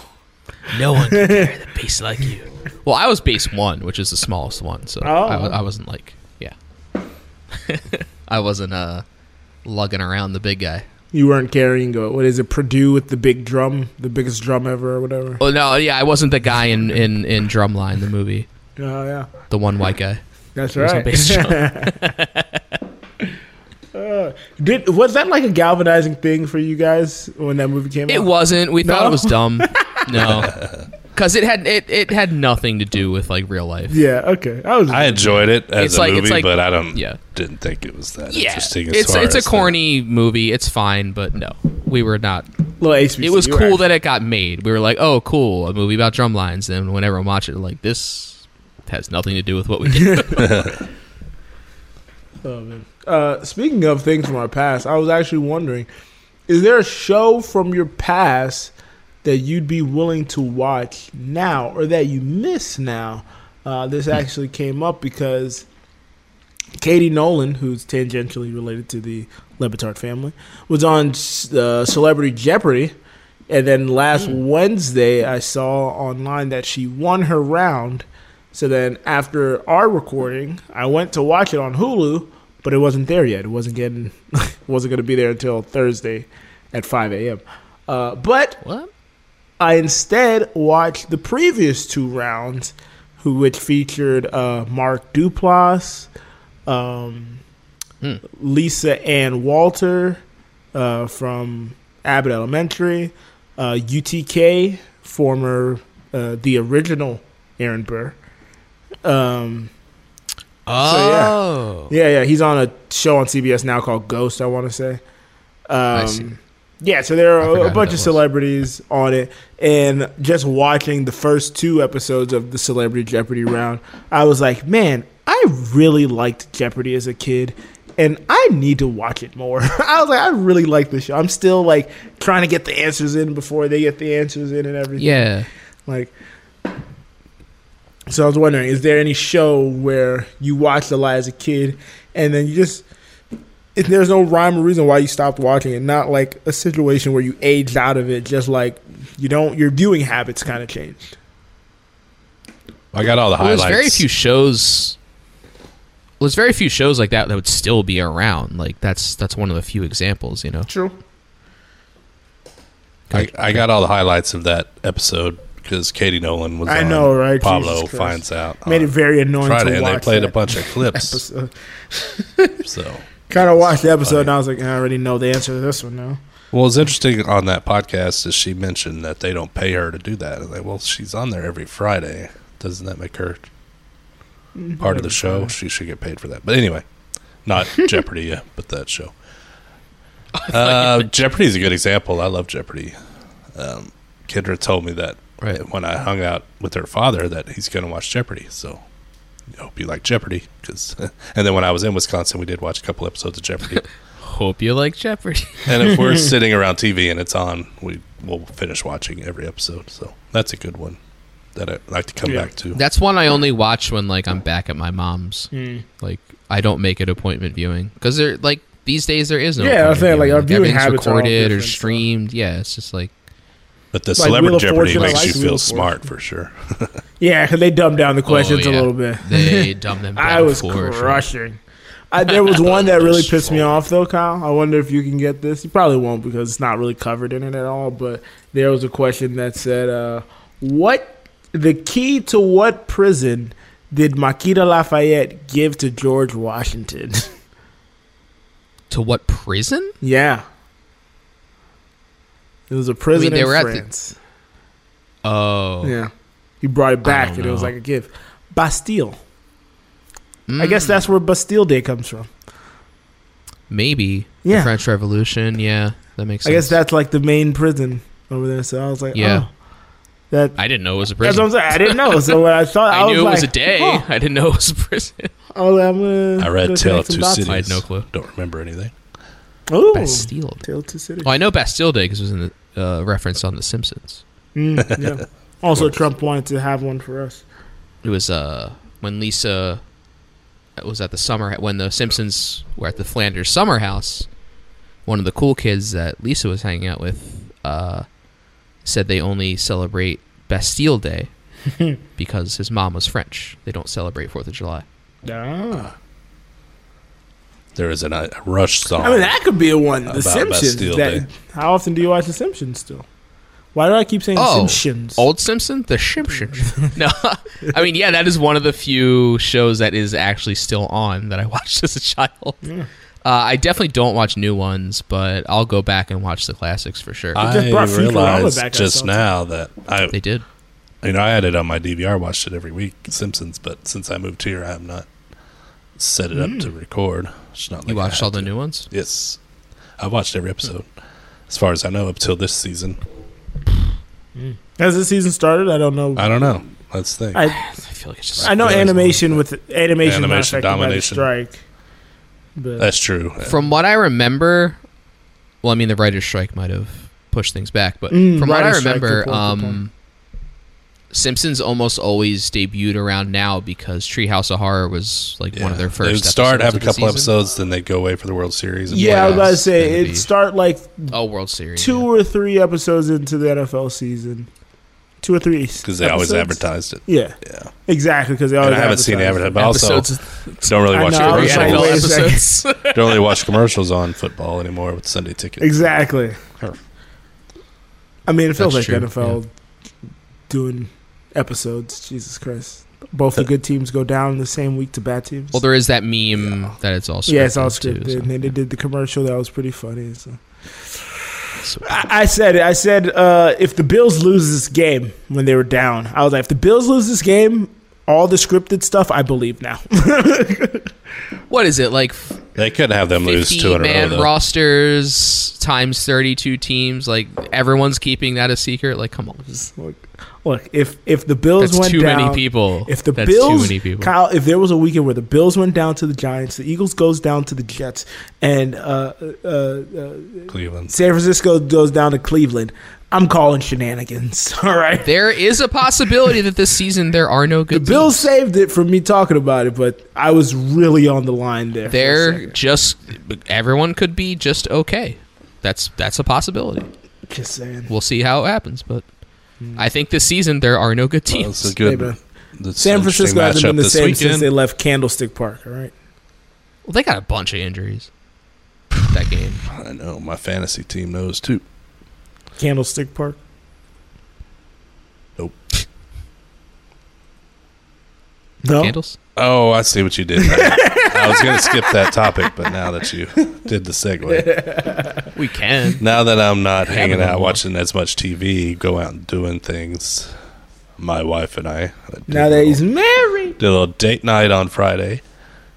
No one can carry the bass like you. Well, I was bass one, which is the smallest one, so I wasn't like, I wasn't lugging around the big guy. You weren't carrying, what is it, Purdue with the big drum, the biggest drum ever or whatever? Oh, no, yeah, I wasn't the guy in Drumline, the movie. Oh, yeah. The one white guy. That's right. Was that like a galvanizing thing for you guys when that movie came out? It wasn't. We thought it was dumb. No. Because it had nothing to do with like real life. Yeah, okay. I enjoyed it as a movie, but I didn't think it was that interesting. It's a corny movie. It's fine, but no, we were not. It was cool that it got made. We were like, oh, cool, a movie about drumlines. And whenever I watch it, like, this has nothing to do with what we did. Oh, man. Speaking of things from our past, I was actually wondering, is there a show from your past that you'd be willing to watch now or that you miss now? This actually came up because Katie Nolan, who's tangentially related to the Le Batard family, was on Celebrity Jeopardy. And then last Wednesday, I saw online that she won her round. So then after our recording, I went to watch it on Hulu, but it wasn't there yet. It wasn't going to be there until Thursday at 5 a.m. I instead watched the previous two rounds, which featured Mark Duplass, Lisa Ann Walter from Abbott Elementary, UTK, former the original Aaron Burr. He's on a show on CBS now called Ghost, I want to say. I see. Yeah, so there are a bunch of celebrities on it, and just watching the first two episodes of the Celebrity Jeopardy round, I was like, man, I really liked Jeopardy as a kid, and I need to watch it more. I was like, I really like this show. I'm still, like, trying to get the answers in before they get the answers in and everything. Yeah. Like, so I was wondering, is there any show where you watched a lot as a kid, and then you just... If there's no rhyme or reason why you stopped watching it, not like a situation where you aged out of it, just like your viewing habits kind of changed. I got all the highlights. There's very few shows like that would still be around. Like that's one of the few examples, True. I got all the highlights of that episode because Katie Nolan was on. I know, right? Pablo finds out. Made it very annoying Friday, to watch. And they played a bunch of clips. So. Kind of watched the episode and I was like, I already know the answer to this one now. Well, it's interesting on that podcast is she mentioned that they don't pay her to do that. And well, she's on there every Friday. Doesn't that make her part of the show? Friday. She should get paid for that. But anyway, not Jeopardy, yeah, but that show. Jeopardy is a good example. I love Jeopardy. Kendra told me that when I hung out with her father that he's going to watch Jeopardy. So I hope you like Jeopardy. And then when I was in Wisconsin, we did watch a couple episodes of Jeopardy. Hope you like Jeopardy. And if we're sitting around TV and it's on, we'll finish watching every episode. So that's a good one that I like to come back to. That's one I only watch when like I'm back at my mom's. Like I don't make it appointment viewing because they're like these days there is no. Yeah, I think like our viewing habits recorded or streamed. So. Yeah, it's just like. But the celebrity Jeopardy makes you feel smart for sure. Yeah, because they dumb down the questions a little bit. They dumb them down. I was crushing. There was one that really pissed me off, though, Kyle. I wonder if you can get this. You probably won't because it's not really covered in it at all. But there was a question that said, the key to what prison did Makeda Lafayette give to George Washington? To what prison? Yeah. It was a prison in France. Yeah. He brought it back, and it was like a gift. Bastille. I guess that's where Bastille Day comes from. Maybe. Yeah. The French Revolution. Yeah, that makes sense. I guess that's like the main prison over there. So I was like, I didn't know it was a prison. That's what I'm saying. I didn't know. So when I thought, I knew it was a day. Oh. I didn't know it was a prison. I read Tale of Two Cities. I had no clue. Don't remember anything. Oh, Bastille. Tale of Two Cities. Well, I know Bastille Day because it was in the reference on The Simpsons. Yeah. Also, Trump wanted to have one for us. It was when Lisa... It was at the summer when the Simpsons were at the Flanders summer house. One of the cool kids that Lisa was hanging out with said they only celebrate Bastille Day because his mom was French. They don't celebrate 4th of July. There is a Rush song. I mean, that could be a one. The Simpsons. How often do you watch The Simpsons still? Why do I keep saying Simpsons? Old Simpson? The Simpsons. No. I mean, yeah, that is one of the few shows that is actually still on that I watched as a child. Yeah. I definitely don't watch new ones, but I'll go back and watch the classics for sure. I realized just now that they did. You know, I had it on my DVR, watched it every week, Simpsons, but since I moved here, I have not set it up to record. It's not like you watched all the new ones? Yes. I watched every episode, as far as I know, up till this season. Has the season started? I don't know. Let's think. I feel like it's just. I know animation with animation domination strike. But that's true. From what I remember, well, I mean the writer's strike might have pushed things back, but from what I remember, Simpsons almost always debuted around now because Treehouse of Horror was like one of their first. They'd start, have a couple episodes, then they'd go away for the World Series. And I was about to say it'd start like World Series, two or three episodes into the NFL season, two or three because they always advertised it. Yeah, exactly because they always. And I haven't seen the advertisement, but also don't really watch commercials. Don't really watch commercials on football anymore with Sunday Ticket. Exactly. I mean, it feels like NFL doing episodes. Jesus Christ. Both the good teams go down the same week to bad teams. Well, there is that meme that it's all scripted. Yeah, it's all scripted. And then they did the commercial that was pretty funny. So. I said, if the Bills lose this game when they were down, I was like, if the Bills lose this game, all the scripted stuff, I believe now. What is it? Like, they could have them lose 2 in a row, though. 50-man rosters times 32 teams. Like, everyone's keeping that a secret. Like, come on. Look, if the Bills went down... That's too many people. Kyle, if there was a weekend where the Bills went down to the Giants, the Eagles goes down to the Jets, and Cleveland. San Francisco goes down to Cleveland, I'm calling shenanigans, all right? There is a possibility that this season there are no good teams. The Bills saved it from me talking about it, but I was really on the line there. They're just... Everyone could be just okay. That's a possibility. Just saying. We'll see how it happens, but... I think this season there are no good teams. Well, San Francisco hasn't been the same since they left Candlestick Park. All right. Well, they got a bunch of injuries that game. I know my fantasy team knows too. Candlestick Park. Nope. No. Candles? Oh, I see what you did. I was going to skip that topic, but now that you did the segue. We can. Now that I'm not hanging out watching as much TV, go out and doing things, my wife and I. Now that he's married. Did a little date night on Friday.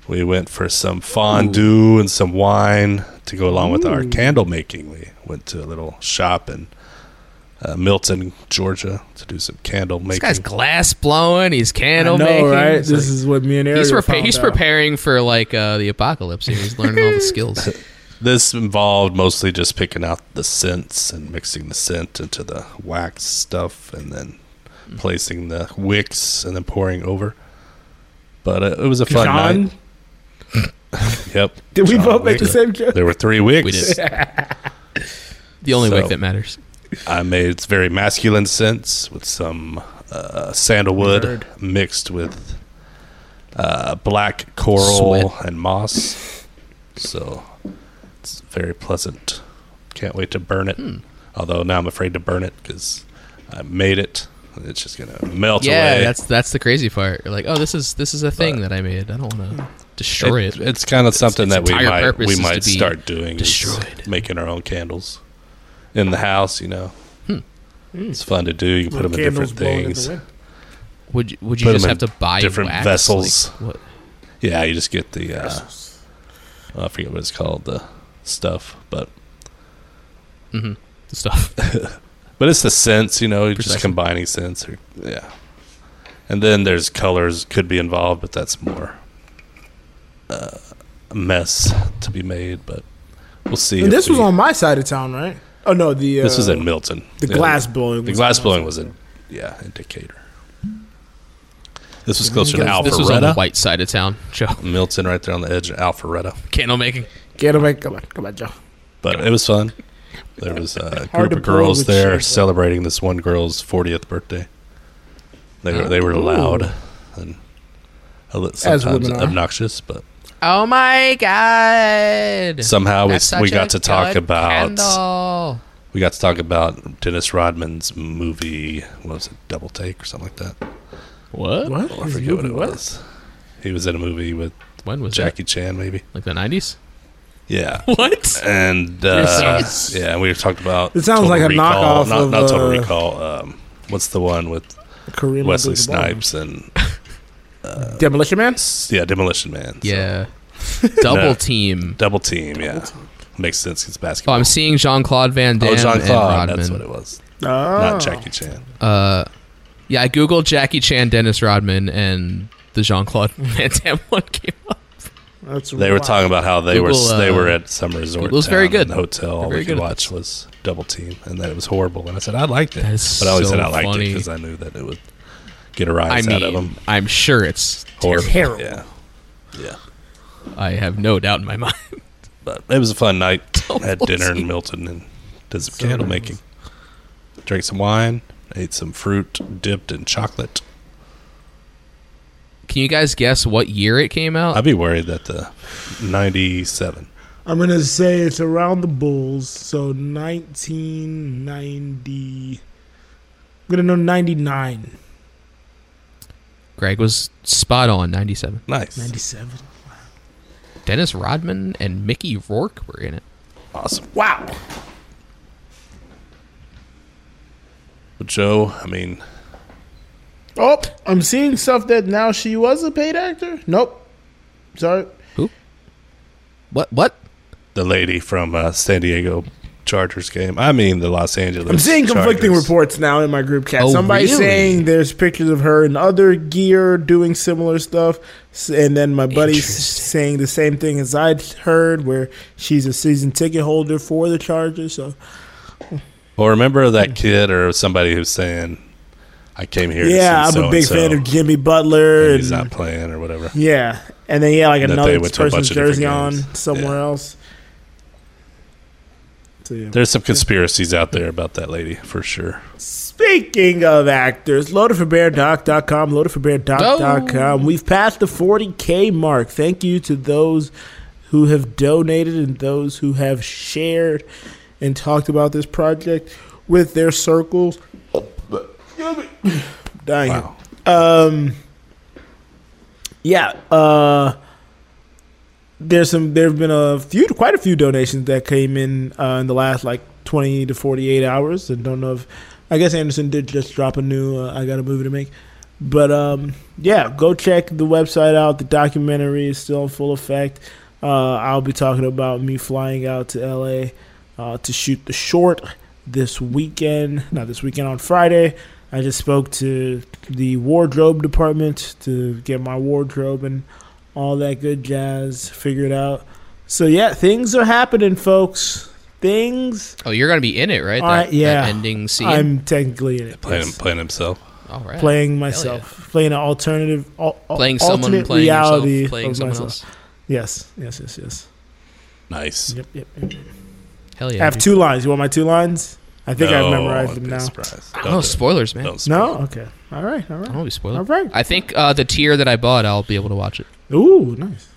We went for some fondue and some wine to go along with our candle making. We went to a little shop and Milton, Georgia, to do some candle making. This guy's glass blowing. He's candle making. Right? It's this is what me and Eric He's preparing for like the apocalypse. He's learning all the skills. This involved mostly just picking out the scents and mixing the scent into the wax stuff, and then placing the wicks and then pouring over. But it was a fun night. Yep. Did we both make the same joke? There were 3 wicks. We did. The only wick that matters. I made very masculine scents with some sandalwood mixed with black coral and moss. So it's very pleasant. Can't wait to burn it. Although now I'm afraid to burn it because I made it. It's just going to melt away. Yeah, that's the crazy part. You're like, oh, this is a thing that I made. I don't want to destroy it. It's kind of something that we might start doing. Destroyed. Making our own candles. In the house, you know, it's fun to do. You can put them in different things. Would you just have to buy different wax? Vessels? Like, what? Yeah, you just get the I forget what it's called, the stuff, but the stuff. But it's the scents, you know, you're just combining scents, or and then there's colors could be involved, but that's more a mess to be made. But we'll see. And this was on my side of town, right? Oh, no, this was in Milton. The glass blowing. The glass blowing was in, in Decatur. This was closer to Alpharetta. This was on the white side of town, Joe. Milton right there on the edge of Alpharetta. Candle making. Come on, Joe. But it was fun. There was a group of girls there celebrating this one girl's 40th birthday. They were loud and sometimes obnoxious, but... Oh my God! Somehow we got to talk about candle. We got to talk about Dennis Rodman's movie. What was it, Double Take or something like that? What? I forget what it was. He was in a movie with Jackie Chan, maybe like the 90s. Yeah. What? And we talked about. It sounds like a knockoff of not Total Recall. What's the one with Wesley Snipes and? Demolition Man? Yeah, Demolition Man. So. Yeah. Double Team, yeah. Makes sense because basketball. Oh, I'm seeing Jean-Claude Van Damme. Oh, Jean-Claude, that's what it was. Oh. Not Jackie Chan. Yeah, I googled Jackie Chan, Dennis Rodman, and the Jean-Claude Van Damme one came up. They were talking about how they were at some resort town, very good. In the hotel. All we could watch was Double Team, and that it was horrible. And I said, I liked it. But I always said I liked it because I knew that it would... Get a rise out of them. I'm sure it's terrible. Yeah. I have no doubt in my mind. But it was a fun night. Had dinner in Milton and did some candle making. Drank some wine. Ate some fruit dipped in chocolate. Can you guys guess what year it came out? I'd be worried that the 97. I'm going to say it's around the Bulls. So 1990. I'm going to know 99. Greg was spot on, 97. Nice. 97. Wow. Dennis Rodman and Mickey Rourke were in it. Awesome. Wow. But Joe, I mean... Oh, I'm seeing stuff that now she was a paid actor? Nope. Sorry. Who? What? The lady from San Diego... Chargers game. I mean the Los Angeles. I'm seeing conflicting reports now in my group chat. Oh, somebody's saying there's pictures of her in other gear doing similar stuff, and then my buddy's saying the same thing as I'd heard, where she's a season ticket holder for the Chargers. So, well, remember that kid or somebody who's saying, "I came here." Yeah, to see I'm a big fan of Jimmy Butler, and he's not playing or whatever. Yeah, and then like another person's jersey on somewhere else. There's some conspiracies out there about that lady, for sure. Speaking of actors, loadedforbeardoc.com, loadedforbeardoc.com. We've passed the 40K mark. Thank you to those who have donated and those who have shared and talked about this project with their circles. Dying. Wow. Yeah. There have been quite a few donations that came in the last like 20 to 48 hours. I don't know if, I guess Anderson did just drop a new I Got a Movie to Make. But yeah, go check the website out. The documentary is still in full effect. I'll be talking about me flying out to LA to shoot the short this weekend. Not this weekend, on Friday. I just spoke to the wardrobe department to get my wardrobe and all that good jazz figured out. So yeah, things are happening, folks. Things. Oh, you're gonna be in it, right? That ending scene. I'm technically in it. Playing himself. All right. Playing myself. Yeah. Playing an alternative. Playing someone. Playing reality. Yourself, playing someone myself. Else. Yes. Nice. Yep. Hell yeah. I have dude. 2 lines. You want my 2 lines? I think I've memorized them now. No spoilers, man. No? Okay. All right. I won't be spoiled. All right. I think the tier that I bought, I'll be able to watch it. Ooh, nice.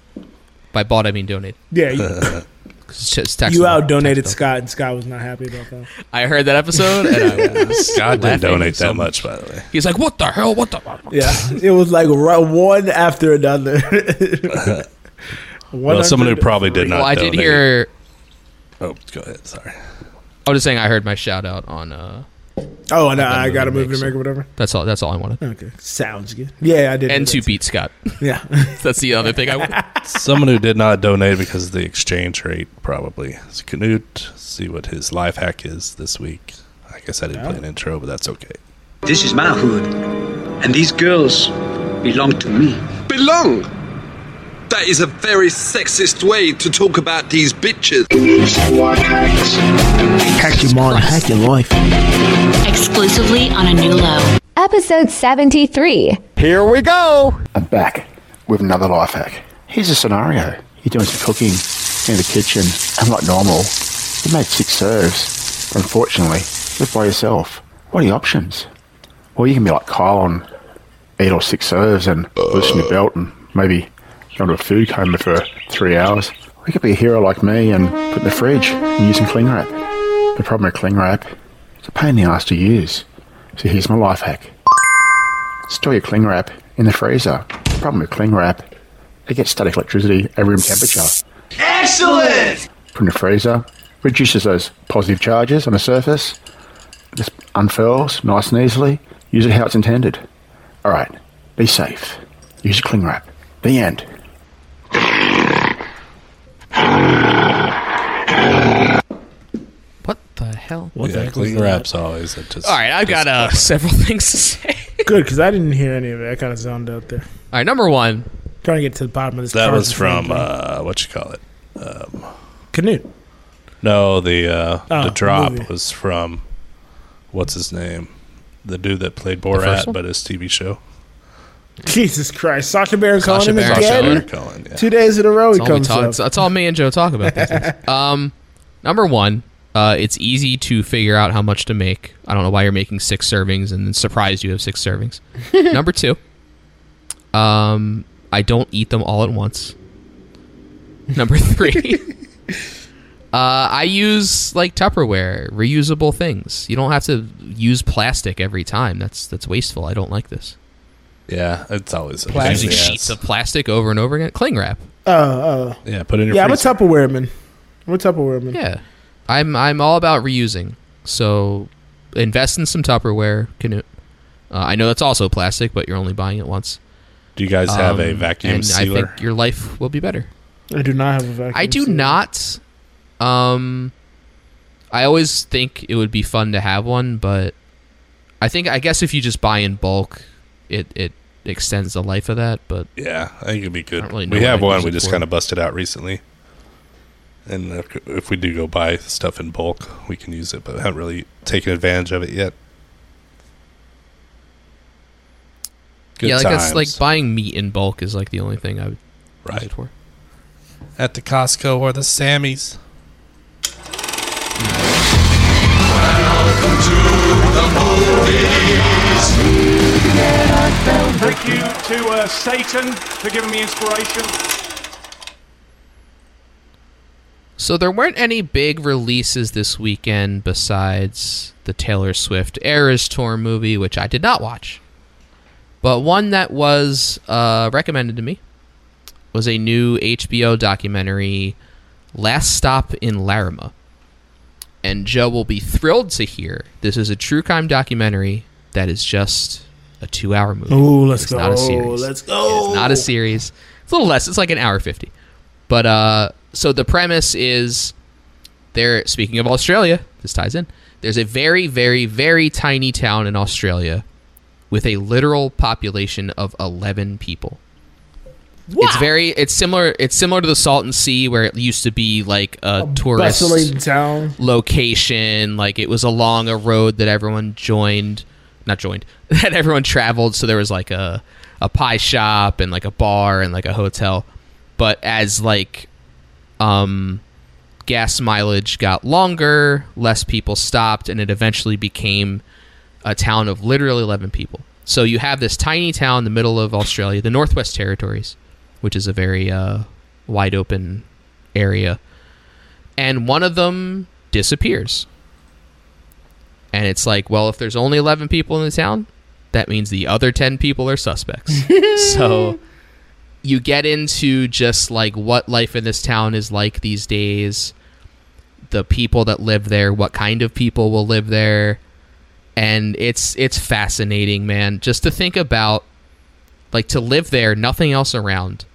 By bought, I mean donate. Yeah. You out-donated Scott, and Scott was not happy about that. I heard that episode, and I was Scott didn't donate that much, by the way. He's like, what the hell? Yeah. It was like one after another. Well, someone who probably did not donate. Well, I did hear... Oh, go ahead. Sorry. I was just saying I heard my shout out on I Got a Movie to Make or whatever. That's all I wanted. Okay. Sounds good. Yeah, I did. And to beat Scott. Yeah. That's the other thing I wanted. Someone who did not donate because of the exchange rate probably. It's Knut. See what his life hack is this week. I guess I didn't play an intro, but that's okay. This is my hood. And these girls belong to me. Belong? That is a very sexist way to talk about these bitches. Hack your mind, hack your life. Exclusively on A New Low. Episode 73. Here we go. I'm back with another life hack. Here's a scenario. You're doing some cooking in the kitchen, and like normal, you made 6 serves. But unfortunately, you're by yourself. What are the options? Well, you can be like Kyle and eat all 6 serves and loosen your belt and maybe... go to a food coma for 3 hours. Or you could be a hero like me and put in the fridge and use some cling wrap. The problem with cling wrap, it's a pain in the ass to use. So here's my life hack. Store your cling wrap in the freezer. The problem with cling wrap, it gets static electricity at room temperature. Excellent! From the freezer, reduces those positive charges on the surface. Just unfurls nice and easily. Use it how it's intended. All right, be safe. Use your cling wrap. The end. What the hell? What the heck cling wrap's always just, all right, I've got several things to say. Good, because I didn't hear any of it. I kind of zoned out there. All right, number one. Trying to get to the bottom of this. That was from, Knut. No, the drop was from, what's his name? The dude that played Borat, but his TV show. Jesus Christ. Sacha Baron Cohen again. Cohen, yeah. 2 days in a row he comes up. That's all me and Joe talk about. Number one, it's easy to figure out how much to make. I don't know why you're making 6 servings and then surprised you have 6 servings. Number two, I don't eat them all at once. Number three, I use like Tupperware, reusable things. You don't have to use plastic every time. That's wasteful. I don't like this. Yeah, it's always using sheets of plastic over and over again. Cling wrap. Yeah, put in your freezer. I'm a Tupperware man. Yeah, I'm all about reusing. So invest in some Tupperware. I know that's also plastic, but you're only buying it once. Do you guys have a vacuum sealer? I think your life will be better. I do not have a vacuum. I do not. I always think it would be fun to have one, but I guess if you just buy in bulk, it extends the life of that, but yeah, I think it'd be good. Really, we have one we just kind of busted out recently, and if we do go buy stuff in bulk, we can use it, but I haven't really taken advantage of it yet. Good yeah, like times. That's like buying meat in bulk is like the only thing I would use it for at the Costco or the Sammy's. Welcome to the movies. Thank you to Satan for giving me inspiration. So there weren't any big releases this weekend besides the Taylor Swift Eras Tour movie, which I did not watch. But one that was recommended to me was a new HBO documentary, Last Stop in Laramie. And Joe will be thrilled to hear this is a true crime documentary that is just a 2-hour movie. Oh, let's go. It's not a series. Let's go. It's not a series. It's a little less. It's like an hour 50. But so the premise is there, speaking of Australia, this ties in. There's a very, very, very tiny town in Australia with a literal population of 11 people. Wow. It's similar to the Salton Sea, where it used to be like a tourist town location. Like it was along a road that everyone traveled. So there was like a pie shop and like a bar and like a hotel. But as like gas mileage got longer, less people stopped, and it eventually became a town of literally 11 people. So you have this tiny town in the middle of Australia, the Northwest Territories, which is a very wide open area. And one of them disappears. And it's like, well, if there's only 11 people in the town, that means the other 10 people are suspects. So you get into just like what life in this town is like these days, the people that live there, what kind of people will live there. And it's fascinating, man, just to think about, like, to live there, nothing else around.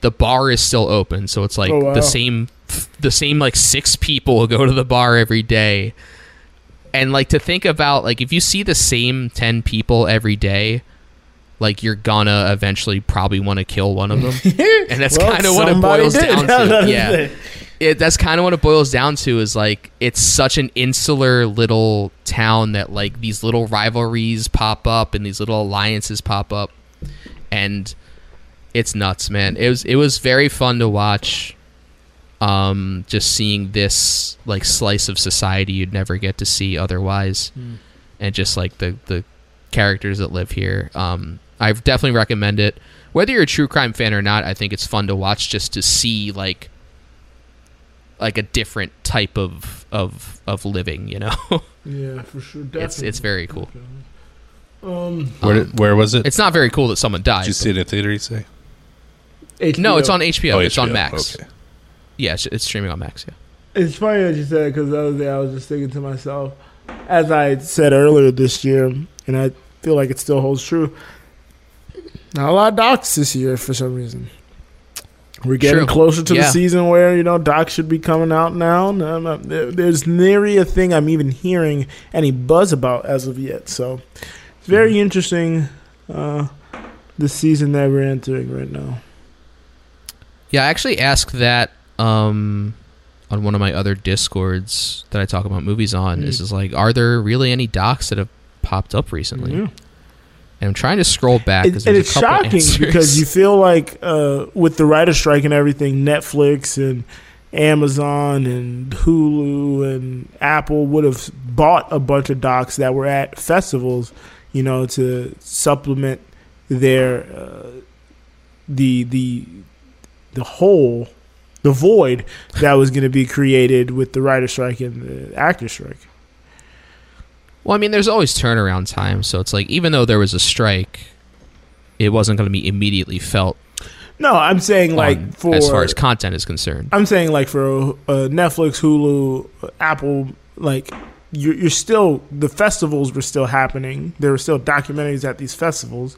The bar is still open, so it's like the same like six people go to the bar every day. And like to think about, like, if you see the same 10 people every day, like, you're gonna eventually probably want to kill one of them. And that's kind of what it boils down to. Yeah. That's kind of what it boils down to, is like it's such an insular little town that like these little rivalries pop up and these little alliances pop up, and it's nuts, man. It was very fun to watch, just seeing this like slice of society you'd never get to see otherwise, and just like the characters that live here. I definitely recommend it. Whether you're a true crime fan or not, I think it's fun to watch just to see like a different type of living, you know? Yeah, for sure. Definitely. It's very cool. Where was it? It's not very cool that someone died. Did you see it in a theater, you say? HBO. No, it's on HBO. Oh, it's HBO. On Max. Okay. Yeah, it's streaming on Max, yeah. It's funny that you said, because the other day I was just thinking to myself, as I said earlier this year, and I feel like it still holds true, not a lot of docs this year for some reason. We're getting closer to the season where, you know, docs should be coming out now. There's nary a thing I'm even hearing any buzz about as of yet. So it's very interesting, the season that we're entering right now. Yeah, I actually asked that on one of my other Discords that I talk about movies on. This is like, are there really any docs that have popped up recently? Yeah. And I'm trying to scroll back. And it's shocking because you feel like with the writer's strike and everything, Netflix and Amazon and Hulu and Apple would have bought a bunch of docs that were at festivals, you know, to supplement their the void that was going to be created with the writer's strike and the actor's strike. Well, I mean, there's always turnaround time, so it's like, even though there was a strike, it wasn't going to be immediately felt. No, I'm saying like for... As far as content is concerned. I'm saying like for Netflix, Hulu, Apple, like you're still... The festivals were still happening. There were still documentaries at these festivals,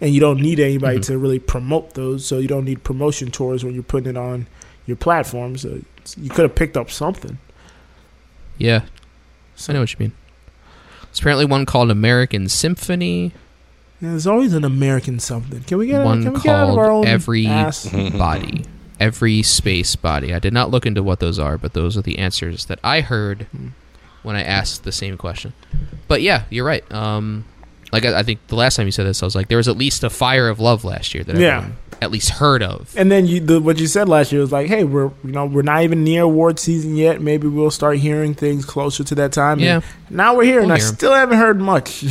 and you don't need anybody to really promote those, so you don't need promotion tours when you're putting it on your platforms. So you could have picked up something. Yeah, I know what you mean. It's apparently one called American Symphony. Yeah, there's always an American something. Can we get one called Every Body, Every Space Body? I did not look into what those are, but those are the answers that I heard when I asked the same question. But yeah, you're right. Like I think the last time you said this, I was like, there was at least a Fire of Love last year that everyone at least heard of. And then what you said last year was like, hey, we're not even near award season yet. Maybe we'll start hearing things closer to that time. Yeah. And now we're here, and I still haven't heard much.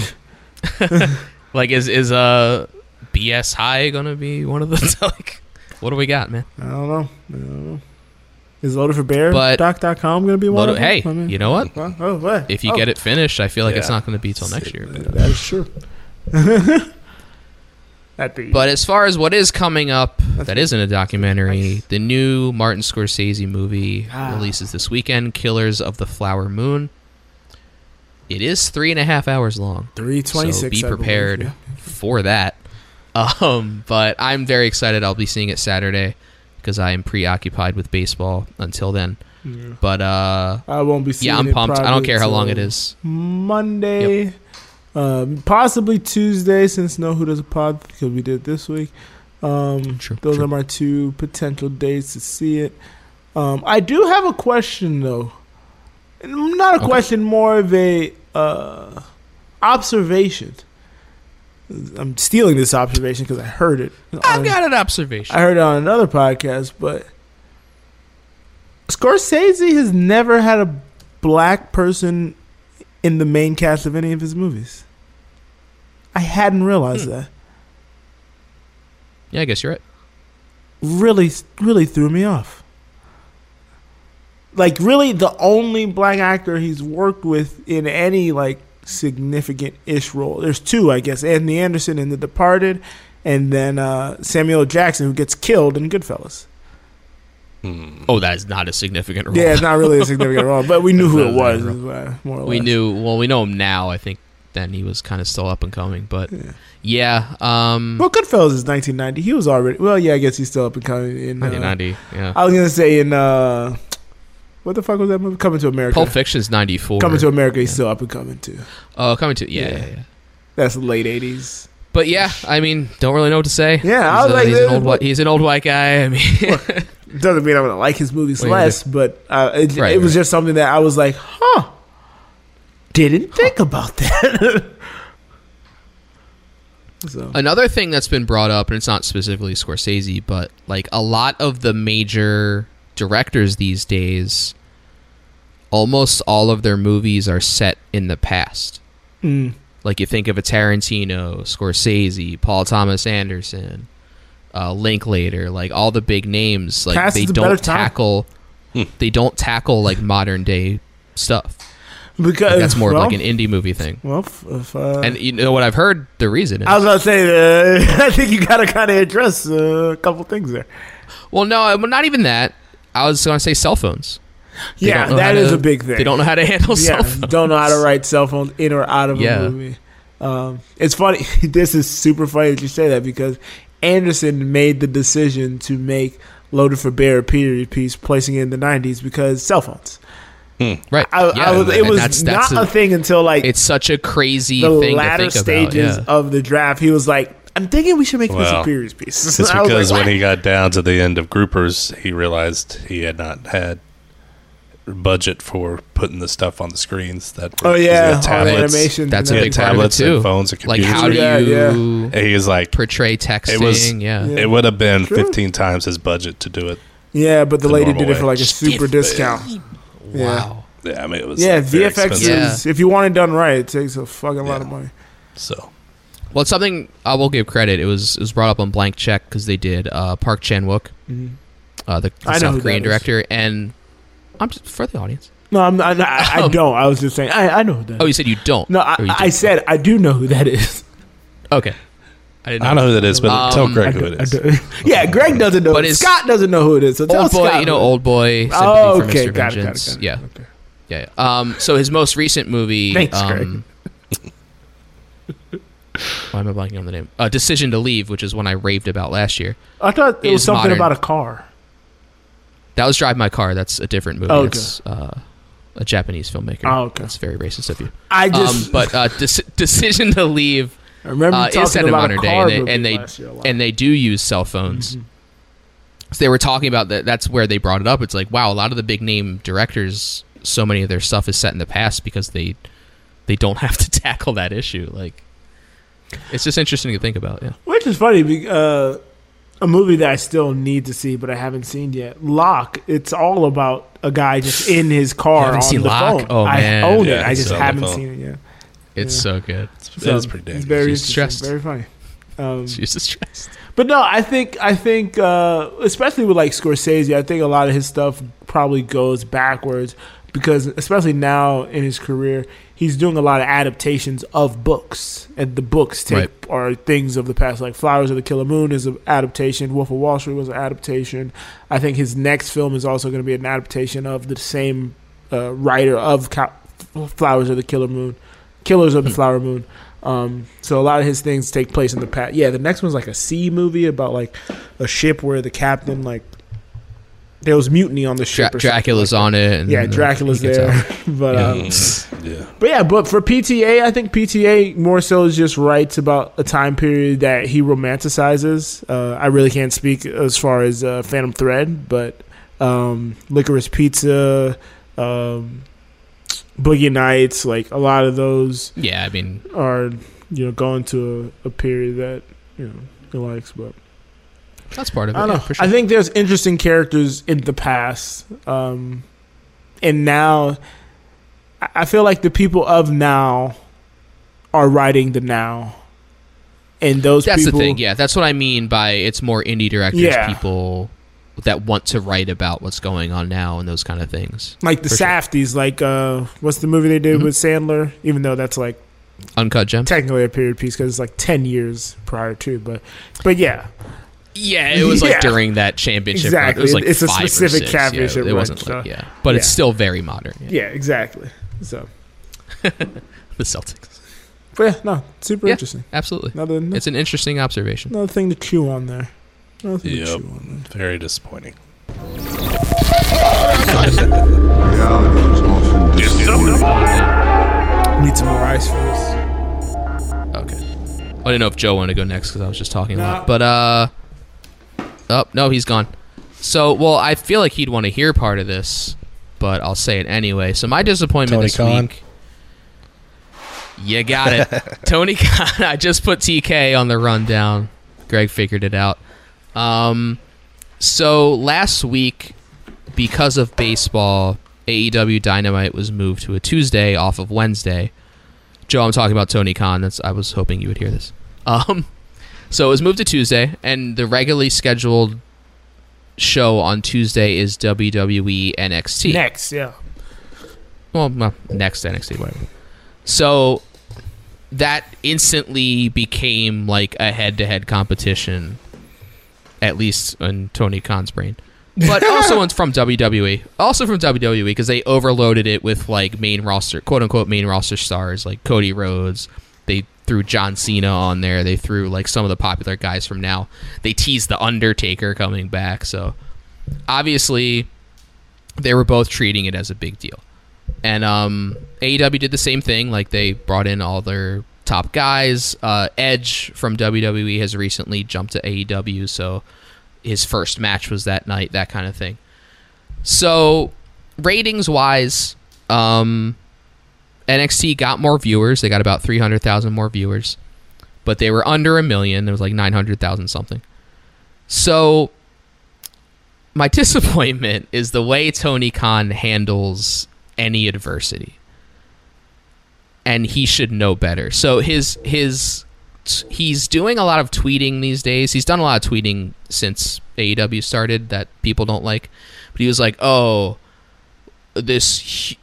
Like, is BS High gonna be one of those? Like, what do we got, man? I don't know. Is Loaded for Bear doc.com going to be one of them? Hey, I mean, you know what? Oh, if you get it finished, I feel like it's not going to be till next year. That is true. That'd be... But as far as what is coming up that isn't a documentary, the new Martin Scorsese movie releases this weekend, Killers of the Flower Moon. It is 3.5 hours long. 3:26. So be prepared for that. But I'm very excited. I'll be seeing it Saturday because I am preoccupied with baseball until then. Yeah. But I won't be seeing it. Yeah, I'm pumped. I don't care how long it is. Monday. Yep. Possibly Tuesday, since No Who Does a Pod, because we did this week. Those are my two potential days to see it. I do have a question, though. Not a question, more of a observation. I'm stealing this observation because I heard it. I've got an observation. I heard it on another podcast, but Scorsese has never had a black person in the main cast of any of his movies. I hadn't realized that. Yeah, I guess you're right. Really threw me off. Like, really, the only black actor he's worked with in any, like, significant-ish role. There's two, I guess. Anthony Anderson in The Departed, and then Samuel Jackson, who gets killed in Goodfellas. Oh, that is not a significant role. Yeah, it's not really a significant role, but we knew who it was. More or less. We know him now. I think then he was kind of still up and coming, but well, Goodfellas is 1990. He was already I guess he's still up and coming in 1990. Yeah, I was gonna say in what the fuck was that movie? Coming to America. Pulp Fiction's 94. Coming to America, he's still up and coming too. Oh, that's late 80s. But yeah, I mean, don't really know what to say. Yeah, he's an old white guy. I mean. Doesn't mean I'm going to like his movies less, but it was just something that I was like, didn't think about that. So. Another thing that's been brought up, and it's not specifically Scorsese, but like a lot of the major directors these days, almost all of their movies are set in the past. Like you think of a Tarantino, Scorsese, Paul Thomas Anderson, Linklater, like all the big names, like they don't tackle like modern day stuff because like, that's more like an indie movie thing. Well, and you know what I've heard the reason is. I was about to say I think you got to kind of address a couple things there. Well, no, not even that. I was going to say cell phones. Yeah, that is a big thing. They don't know how to handle cell phones. Don't know how to write cell phones in or out of a movie. It's funny. This is super funny that you say that because Anderson made the decision to make Loaded for Bear a period piece, placing it in the 90s because cell phones. Right. It was not a thing until like it's such a crazy thing latter to think stages about, of the draft. He was like, I'm thinking we should make this a period piece. It's because like, when he got down to the end of groupers, he realized he had not had budget for putting the stuff on the screens that were tablets. Animation, that's a big tablets part of it too. And phones and computers. Like how do you he was like portray texting? It would have been 15 times his budget to do it. Yeah, but the lady did it for like a super discount. Wow. Yeah, I mean it was VFX is if you want it done right, it takes a fucking lot of money. So it's something I will give credit. It was brought up on Blank Check because they did Park Chan-wook, the South Korean director, and I'm just for the audience. No, I don't. I was just saying, I know who that is. Oh, you said you don't. No, I said I do know who that is. Okay. I know who that is, but tell Greg who it is. Yeah, Greg doesn't know. But Scott doesn't know who it is. So tell Scott. You know Old Boy. Oh, okay. Got it. Yeah. Okay. Yeah. So his most recent movie. Thanks, Greg. Why am I blanking on the name? Decision to Leave, which is one I raved about last year. I thought it was something about a car. That was Drive My Car. That's a different movie. Okay. That's a Japanese filmmaker. Oh, okay. That's very racist of you. I just... but Decision to Leave is set in modern day, and they do use cell phones. Mm-hmm. So they were talking about that. That's where they brought it up. It's like, wow, a lot of the big-name directors, so many of their stuff is set in the past because they don't have to tackle that issue. Like, it's just interesting to think about, yeah. Which is funny because... a movie that I still need to see, but I haven't seen yet. Locke. It's all about a guy just in his car on the phone. Oh, man. I own it. I just haven't seen it yet. It's so good. It's pretty damn. It's very stressed. Very funny. She's stressed. But no, I think, especially with like Scorsese, I think a lot of his stuff probably goes backwards because especially now in his career, he's doing a lot of adaptations of books, and the books take are things of the past, like Flowers of the Killer Moon is an adaptation, Wolf of Wall Street was an adaptation. I think his next film is also going to be an adaptation of the same writer of Flowers of the Killer Moon, Killers of the Flower Moon. So a lot of his things take place in the past. Yeah, the next one's like a sea movie about like a ship where the captain like there was mutiny on the ship. Dracula's on it. And yeah, Dracula's there. But for PTA, I think PTA more so just writes about a time period that he romanticizes. I really can't speak as far as Phantom Thread, but Licorice Pizza, Boogie Nights, like a lot of those. Yeah, I mean, are going to a period that he likes, but that's part of it. I don't know. Yeah, sure. I think there's interesting characters in the past, and now I feel like the people of now are writing the now, and that's people, the thing. Yeah, that's what I mean by it's more indie directors, people that want to write about what's going on now and those kind of things. Like the Safdies, like what's the movie they did with Sandler? Even though that's like Uncut Gems, technically a period piece because it's like 10 years prior to. But yeah, yeah, it was like during that championship. Exactly, run. It was like it's a specific championship. Yeah, it wasn't run, like, but it's still very modern. Yeah, exactly. So the Celtics. But yeah, no, super interesting. Absolutely, it's an interesting observation. Another thing to chew on there. Yep. Very disappointing. Need some more ice for this. Okay. I didn't know if Joe wanted to go next because I was just talking a lot. But, oh, no, he's gone. So, well, I feel like he'd want to hear part of this, but I'll say it anyway. So, my disappointment Tony this Khan. Week. You got it. Tony Khan. I just put TK on the rundown. Greg figured it out. So last week, because of baseball, AEW Dynamite was moved to a Tuesday off of Wednesday. Joe, I'm talking about Tony Khan. I was hoping you would hear this. So it was moved to Tuesday, and the regularly scheduled show on Tuesday is WWE NXT. Next, yeah. Well, next NXT, whatever. So that instantly became like a head-to-head competition. At least in Tony Khan's brain. But also from WWE. Also from WWE because they overloaded it with like main roster, quote-unquote main roster stars like Cody Rhodes. They threw John Cena on there. They threw like some of the popular guys from now. They teased The Undertaker coming back. So obviously they were both treating it as a big deal. And AEW did the same thing. Like they brought in all their top guys. Edge from WWE has recently jumped to AEW, so his first match was that night, that kind of thing. So ratings-wise, NXT got more viewers. They got about 300,000 more viewers, but they were under 1 million. There was like 900,000 something. So my disappointment is the way Tony Khan handles any adversity. And he should know better. So he's doing a lot of tweeting these days. He's done a lot of tweeting since AEW started that people don't like. But he was like, "Oh, this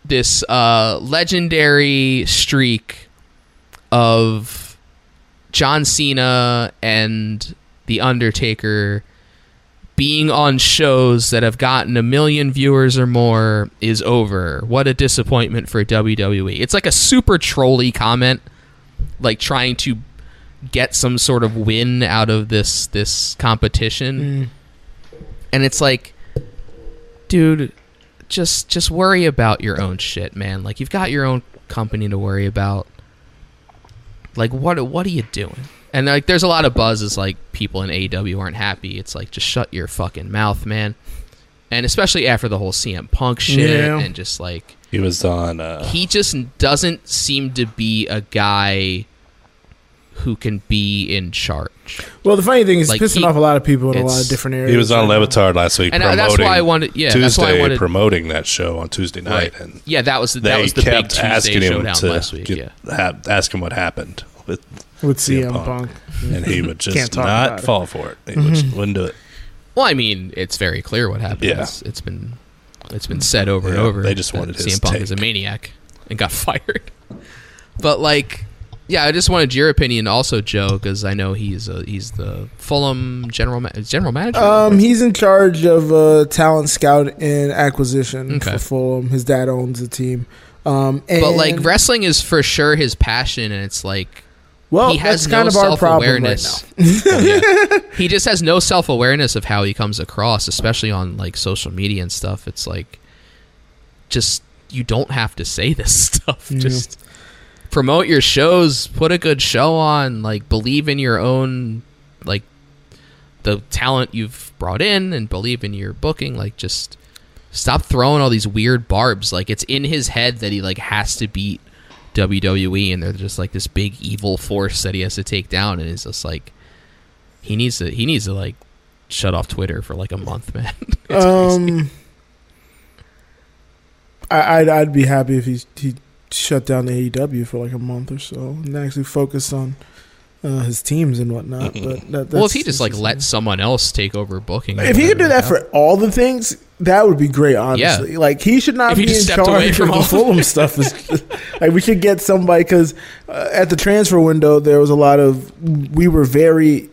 legendary streak of John Cena and The Undertaker being on shows that have gotten 1 million viewers or more is over. What a disappointment for WWE." It's like a super trolly comment, like trying to get some sort of win out of this competition. And it's like, dude, just worry about your own shit, man. Like, you've got your own company to worry about. Like, what are you doing? And like, there's a lot of buzz is like people in AEW aren't happy. It's like, just shut your fucking mouth, man. And especially after the whole CM Punk shit, and just like he was on. He just doesn't seem to be a guy who can be in charge. Well, the funny thing is, like, pissing off a lot of people in a lot of different areas. He was on Levitard last week, and that's why I wanted. Yeah, Tuesday, that's why I wanted promoting that show on Tuesday night, and that was the big Tuesday showdown last week. Ask him what happened with CM Punk. And he would just not fall for it. He wouldn't do it. Well, I mean, it's very clear what happened. Yeah. It's been It's been said over and over. They just wanted his CM Punk is a maniac and got fired. But like, yeah, I just wanted your opinion also, Joe, because I know he's the Fulham general manager. He's in charge of talent scout and acquisition for Fulham. His dad owns the team. But like wrestling is for sure his passion, and it's like, well, he has that's no kind of our problem right now. He just has no self-awareness of how he comes across, especially on like social media and stuff. It's like, just you don't have to say this stuff. Mm-hmm. Just promote your shows, put a good show on, like believe in your own, like the talent you've brought in, and believe in your booking. Like just stop throwing all these weird barbs. Like it's in his head that he like has to beat WWE, and they're just like this big evil force that he has to take down, and it's just like he needs to like shut off Twitter for like a month, man. It's crazy. I'd be happy if he shut down AEW for like a month or so and actually focus on his teams and whatnot. But well, if he just like let someone else take over booking, if he could do that for all the things, that would be great. Honestly, like he should not be in charge of the Fulham stuff. Like we should get somebody, because at the transfer window there was a lot of we were very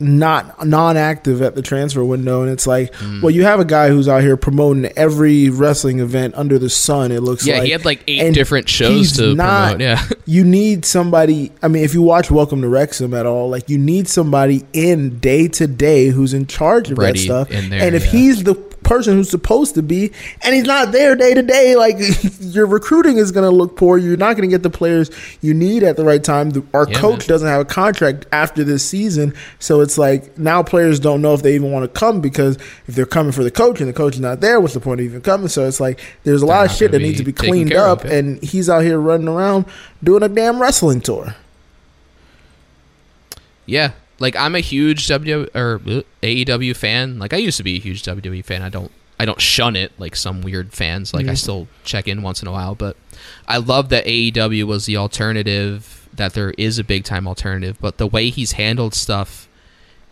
not non-active at the transfer window, and it's like, well, you have a guy who's out here promoting every wrestling event under the sun. It looks like he had like 8 different shows to promote. Yeah, you need somebody. I mean, if you watch Welcome to Wrexham at all, like you need somebody in day to day who's in charge of that stuff. And if he's the person who's supposed to be, and he's not there day to day, like your recruiting is going to look poor. You're not going to get the players you need at the right time. Our coach doesn't have a contract after this season, so it's like now players don't know if they even want to come, because if they're coming for the coach and the coach is not there, what's the point of even coming? So it's like there's a lot of shit that needs to be cleaned up, and he's out here running around doing a damn wrestling tour. Yeah. Like I'm a huge AEW fan. Like I used to be a huge WWE fan. I don't shun it like some weird fans. Like I still check in once in a while, but I love that AEW was the alternative, that there is a big time alternative. But the way he's handled stuff,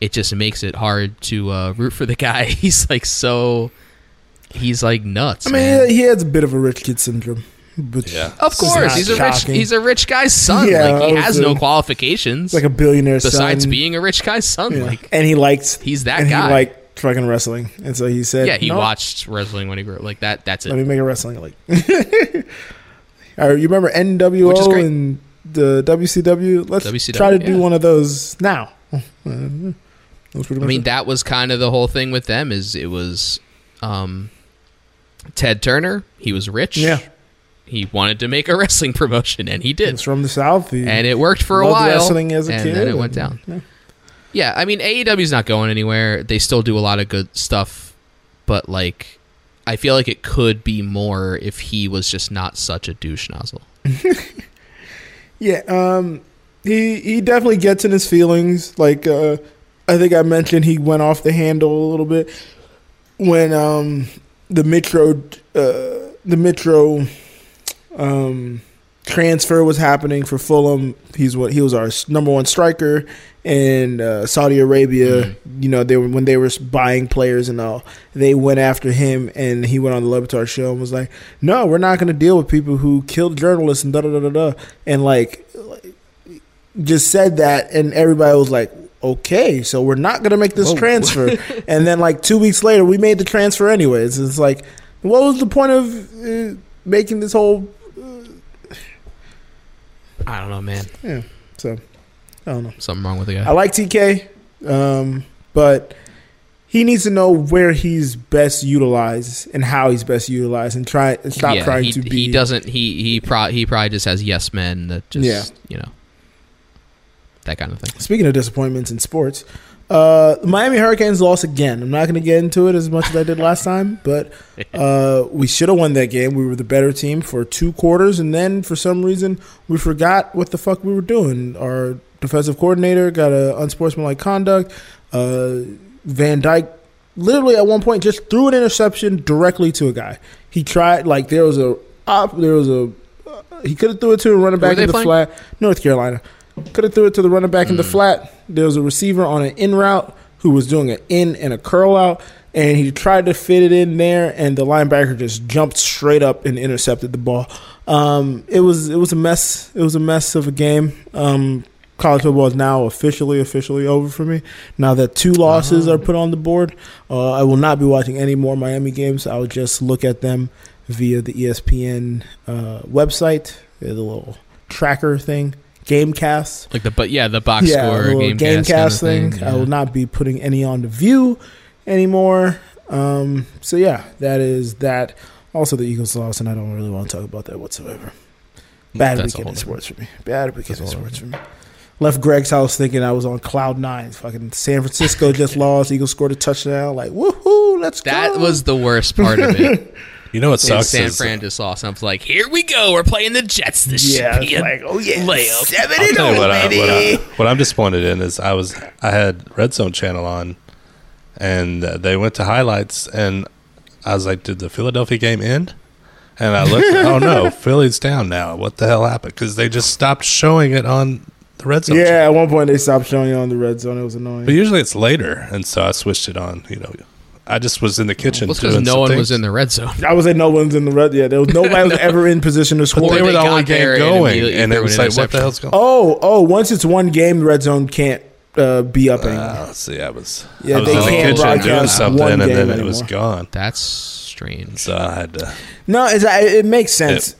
it just makes it hard to root for the guy. He's like nuts. I mean, man. He has a bit of a rich kid syndrome. But of course, he's a rich guy's son. Yeah, like he has no qualifications. Like a billionaire besides being a rich guy's son. Yeah. Like, and he's that guy. He liked fucking wrestling, and so he said, "Yeah, he watched wrestling when he grew up. Like that. That's it. Let me make a wrestling league." You remember NWO and the WCW? Let's try to do one of those now. That was kind of the whole thing with them. Is it was Ted Turner? He was rich. Yeah. He wanted to make a wrestling promotion, and he did. He's from the South. And it worked for a while. Wrestling as a kid. And then it went down. Yeah, I mean, AEW's not going anywhere. They still do a lot of good stuff, but like, I feel like it could be more if he was just not such a douche nozzle. He definitely gets in his feelings. Like, I think I mentioned he went off the handle a little bit when the Mitro transfer was happening for Fulham. He was our number one striker in Saudi Arabia. You know, when they were buying players and all, they went after him, and he went on the Levitar show and was like, "No, we're not going to deal with people who killed journalists and da da da da da," and like just said that, and everybody was like, "Okay, so we're not going to make this transfer." And then like 2 weeks later, we made the transfer anyways. It's like, what was the point of making this whole I don't know, man. Yeah. So I don't know. Something wrong with the guy. I like TK, but he needs to know where he's best utilized and how he's best utilized, and stop trying to be. He probably just has yes men that just you know, that kind of thing. Speaking of disappointments in sports, Miami Hurricanes lost again. I'm not going to get into it as much as I did last time, but we should have won that game. We were the better team for 2 quarters, and then for some reason we forgot what the fuck we were doing. Our defensive coordinator got an unsportsmanlike conduct. Van Dyke literally at one point just threw an interception directly to a guy. He tried, like he could have threw it to a running back in the flat. North Carolina. Could have threw it to the running back in the flat. There was a receiver on an in route who was doing an in and a curl out. and he tried to fit it in there, and the linebacker just jumped straight up and intercepted the ball. It was a mess. It was a mess of a game. College football is now officially over for me. Now that 2 losses are put on the board, I will not be watching any more Miami games. I'll just look at them via the ESPN website, the little tracker thing, Gamecast, like the box score, Gamecast thing. Yeah. I will not be putting any on the View anymore. So yeah, that is that. Also, the Eagles lost, and I don't really want to talk about that whatsoever. Bad weekend in sports for me. Left Greg's house thinking I was on cloud 9. Fucking San Francisco just lost. Eagles scored a touchdown. Like, woohoo, let's go. That was the worst part of it. You know what sucks? San Fran just lost. I was like, here we go. We're playing the Jets this year. Yeah, like, oh yeah, layup. 7-0, baby. What I'm disappointed in is I had Red Zone Channel on, and they went to highlights, and I was like, did the Philadelphia game end? And I looked, oh no, Philly's down now. What the hell happened? Because they just stopped showing it on the Red Zone. Yeah, channel. At one point they stopped showing it on the Red Zone. It was annoying. But usually it's later, and so I switched it on. You know, I just was in the kitchen. Well, because no one was in the Red Zone. I would say no one's in the Red. Yeah, there was nobody was ever in position to score. But they were the only game going, and it was like, what the hell's going on? Oh, once it's one game, the Red Zone can't be up anymore. See, I was in the kitchen doing something, and then it was gone. That's. So I had to. No, it makes sense.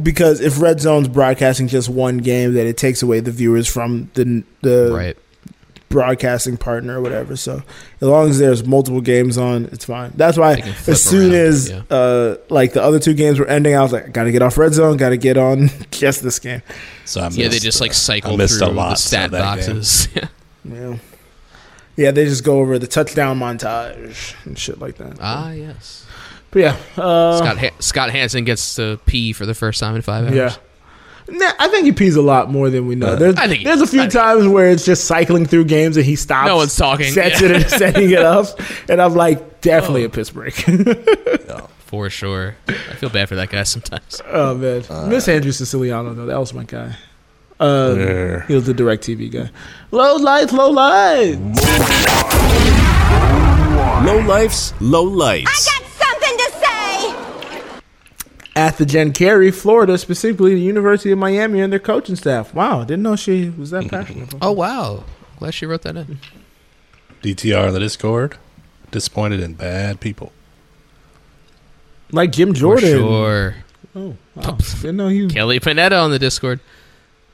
Because if Red Zone's broadcasting just one game, then it takes away the viewers from the right broadcasting partner or whatever. So as long as there's multiple games on, it's fine. That's why as soon as the other 2 games were ending, I was like, I gotta get off Red Zone, gotta get on just this game. So they just cycle through the stat boxes. Yeah, they just go over the touchdown montage and shit like that. Yes. But yeah, Scott Hansen gets to pee for the first time in 5 hours. Yeah, nah, I think he pees a lot more than we know. There's a few times where it's just cycling through games and he stops. No one's talking. Sets it and setting it up, and I'm like, definitely a piss break. No, for sure. I feel bad for that guy sometimes. Oh man, miss Andrew Siciliano though. That was my guy. He was the DirecTV guy. Low life. Low life. At the Jen Carey, Florida, specifically the University of Miami and their coaching staff. Wow, didn't know she was that passionate. Oh, wow. Glad she wrote that in. DTR on the Discord. Disappointed in bad people. Like Jim Jordan. For sure. Oh, wow. Didn't know you. Kelly Panetta on the Discord.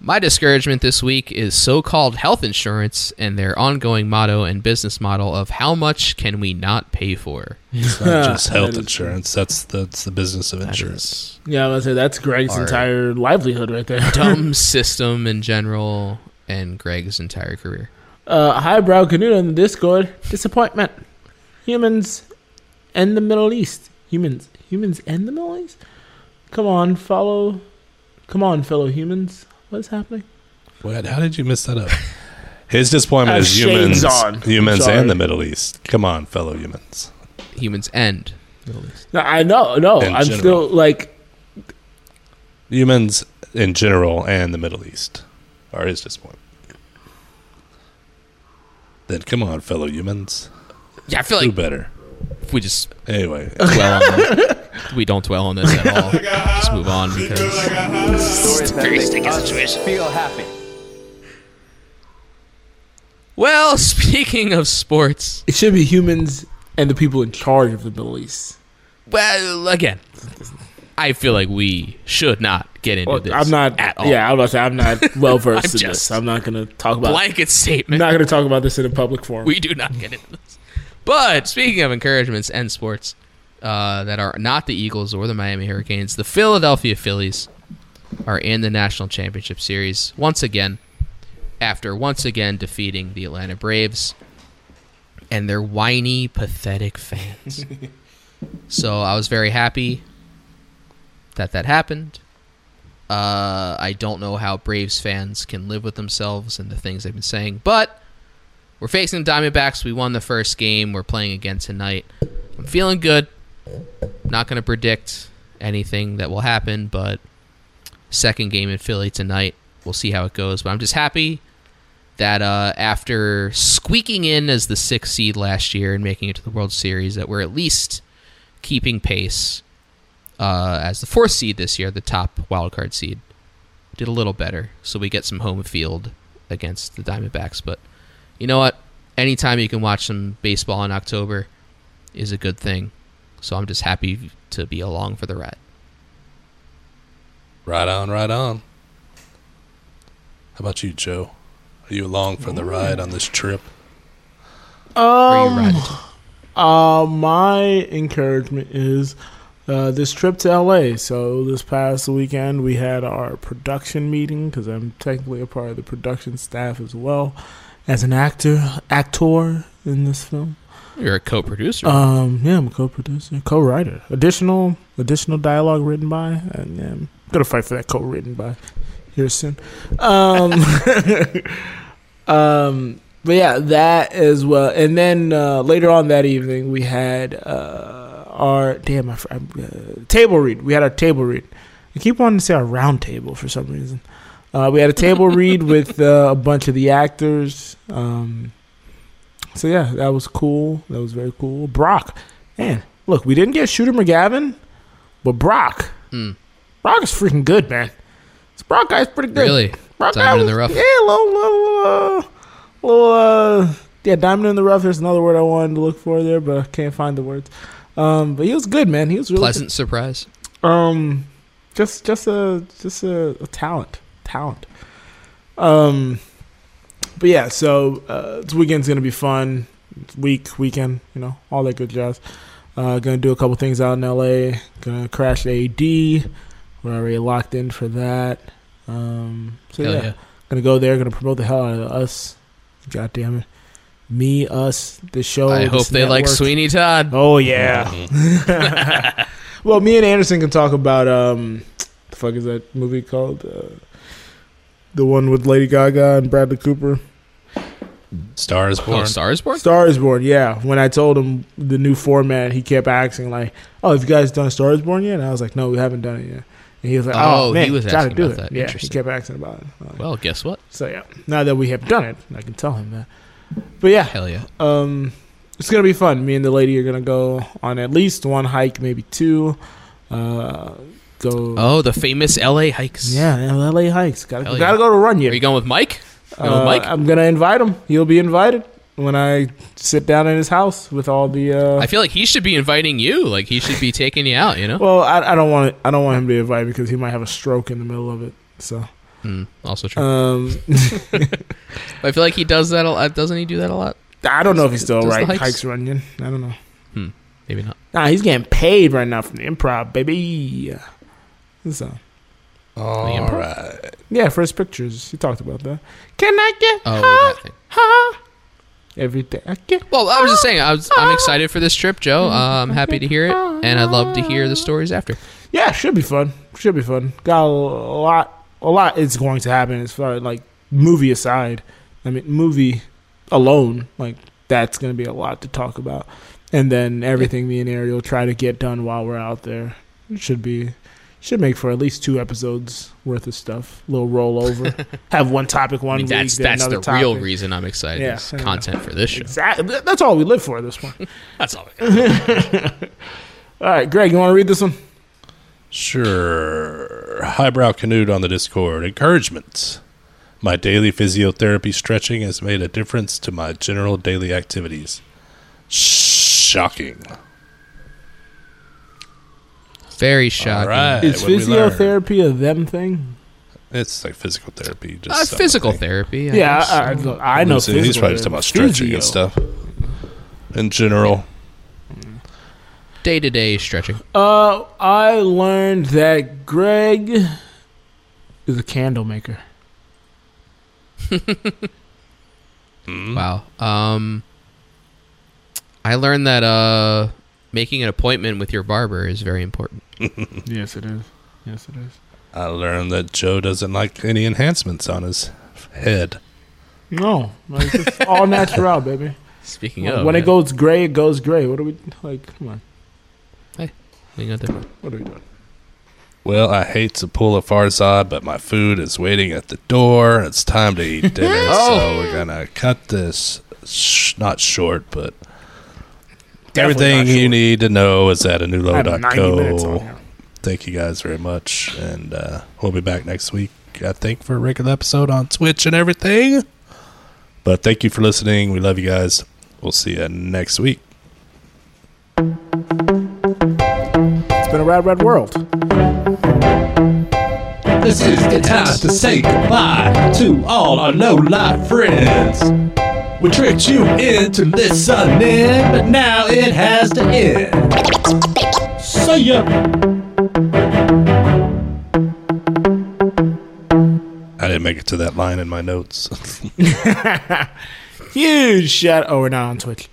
My discouragement this week is so-called health insurance and their ongoing motto and business model of how much can we not pay for? It's not just health insurance. That's the business of insurance. I was going to say that's Greg's entire livelihood right there. Dumb system in general and Greg's entire career. Highbrow Canuta in the Discord. Disappointment. Humans and the Middle East? Come on, fellow humans. What's happening? What? How did you mess that up? His disappointment is humans and the Middle East. Come on, fellow humans. Humans and Middle East. No, I know. No, in I'm general. Still like... Humans in general and the Middle East are his disappointment. Then come on, fellow humans. Yeah, I feel like... Do better. If we just... Anyway. We don't dwell on this at all. Just move on because it's a very sticky situation. Feel happy. Well, speaking of sports, it should be humans and the people in charge of the Middle East. Well, again, I feel like we should not get into this. I'm not at all. Yeah, I'm not well versed in this. I'm not going to talk about blanket statement. I'm not going to talk about this in a public forum. We do not get into this. But speaking of encouragements and sports. That are not the Eagles or the Miami Hurricanes. The Philadelphia Phillies are in the National Championship Series once again defeating the Atlanta Braves and their whiny, pathetic fans. So I was very happy that happened. I don't know how Braves fans can live with themselves and the things they've been saying, but we're facing the Diamondbacks. We won the first game. We're playing again tonight. I'm feeling good. Not going to predict anything that will happen, but second game in Philly tonight. We'll see how it goes. But I'm just happy that after squeaking in as the 6th seed last year and making it to the World Series, that we're at least keeping pace as the 4th seed this year, the top wildcard seed. Did a little better, so we get some home field against the Diamondbacks. But you know what? Anytime you can watch some baseball in October is a good thing. So I'm just happy to be along for the ride. Right on, right on. How about you, Joe? Are you along for the ride on this trip? My encouragement is this trip to LA. So this past weekend we had our production meeting because I'm technically a part of the production staff as well as an actor in this film. You're a co-producer. Yeah, I'm a co-producer, co-writer. Additional dialogue written by, and yeah, I'm gonna fight for that co-written by here soon. But yeah, that as well. And then later on that evening, we had table read. We had our table read. I keep wanting to say our round table for some reason. We had a table read with a bunch of the actors. So yeah, that was cool. That was very cool. Brock, man, look, we didn't get Shooter McGavin, but Brock, Brock is freaking good, man. This Brock guy's pretty good. Really, Brock guy was, in the rough. Yeah, little, diamond in the rough. There's another word I wanted to look for there, but I can't find the words. But he was good, man. He was really pleasant good. Surprise. Just a talent. But yeah, so this weekend's going to be fun. Weekend, you know, all that good jazz. Going to do a couple things out in LA. Going to crash AD. We're already locked in for that. So hell yeah. Going to go there. Going to promote the hell out of us. God damn it. Me, us, the show. I hope they like Sweeney Todd. Oh, yeah. Mm-hmm. Well, me and Anderson can talk about the fuck is that movie called? The one with Lady Gaga and Bradley Cooper. Star is Born. Oh, Star is Born? Star is Born, yeah. When I told him the new format, he kept asking, like, oh, have you guys done Star is Born yet? And I was like, no, we haven't done it yet. And he was like, oh man, he was asking about that. Yeah, he kept asking about it. Like, well, guess what? So, yeah, now that we have done it, I can tell him that. But, yeah. Hell, yeah. It's going to be fun. Me and the lady are going to go on at least one hike, maybe two. Go. Oh, the famous LA hikes. Yeah, LA hikes. Gotta go to Run Yet. Are you going with Mike? I'm gonna invite him. He'll be invited when I sit down in his house with all the. I feel like he should be inviting you. Like he should be taking you out. You know. Well, I don't want him to be invited because he might have a stroke in the middle of it. So. Also true. I feel like he does that a lot. Doesn't he do that a lot? I don't know if he's still right. Hikes Runyon. I don't know. Maybe not. Nah, he's getting paid right now from the Improv, baby. So, all right. Yeah, first pictures. You talked about that. Can I get high? Every day I get. Well, I was just saying, I'm excited for this trip, Joe. I'm happy to hear it, and I'd love to hear the stories after. Yeah, should be fun. Should be fun. Got a lot is going to happen as far as like movie aside. I mean, movie alone, like that's going to be a lot to talk about, and then everything me and Ariel try to get done while we're out there should make for at least 2 episodes worth of stuff. Little rollover. Have one topic one week. That's the topic. Real reason I'm excited. Yeah, is content for this show. Exactly. That's all we live for at this point. That's all we live for. All right, Greg, you want to read this one? Sure. Highbrow Canute on the Discord. Encouragement. My daily physiotherapy stretching has made a difference to my general daily activities. Shocking. Very shocking. Right, is physiotherapy a them thing? It's like physical therapy. Just physical therapy. Yeah, I know physical. He's probably just talking about stretching and stuff in general. Day-to-day stretching. I learned that Greg is a candle maker. Wow. I learned that making an appointment with your barber is very important. Yes, it is. Yes, it is. I learned that Joe doesn't like any enhancements on his head. No, like, it's all natural, baby. Speaking of, when it goes gray, it goes gray. What are we like? Come on. Hey, what are we doing? Well, I hate to pull a Farzad, but my food is waiting at the door. It's time to eat dinner, So we're going to cut this, not short, but definitely everything you need to know is at anulo.co. Thank you guys very much, and we'll be back next week, I think, for a regular episode on Twitch and everything. But thank you for listening. We love you guys. We'll see you next week. It's been a rad world. This is the time to say goodbye to all our no-life friends. We tricked you into listening, but now it has to end. See ya. I didn't make it to that line in my notes. Huge shout. Oh, we're not on Twitch.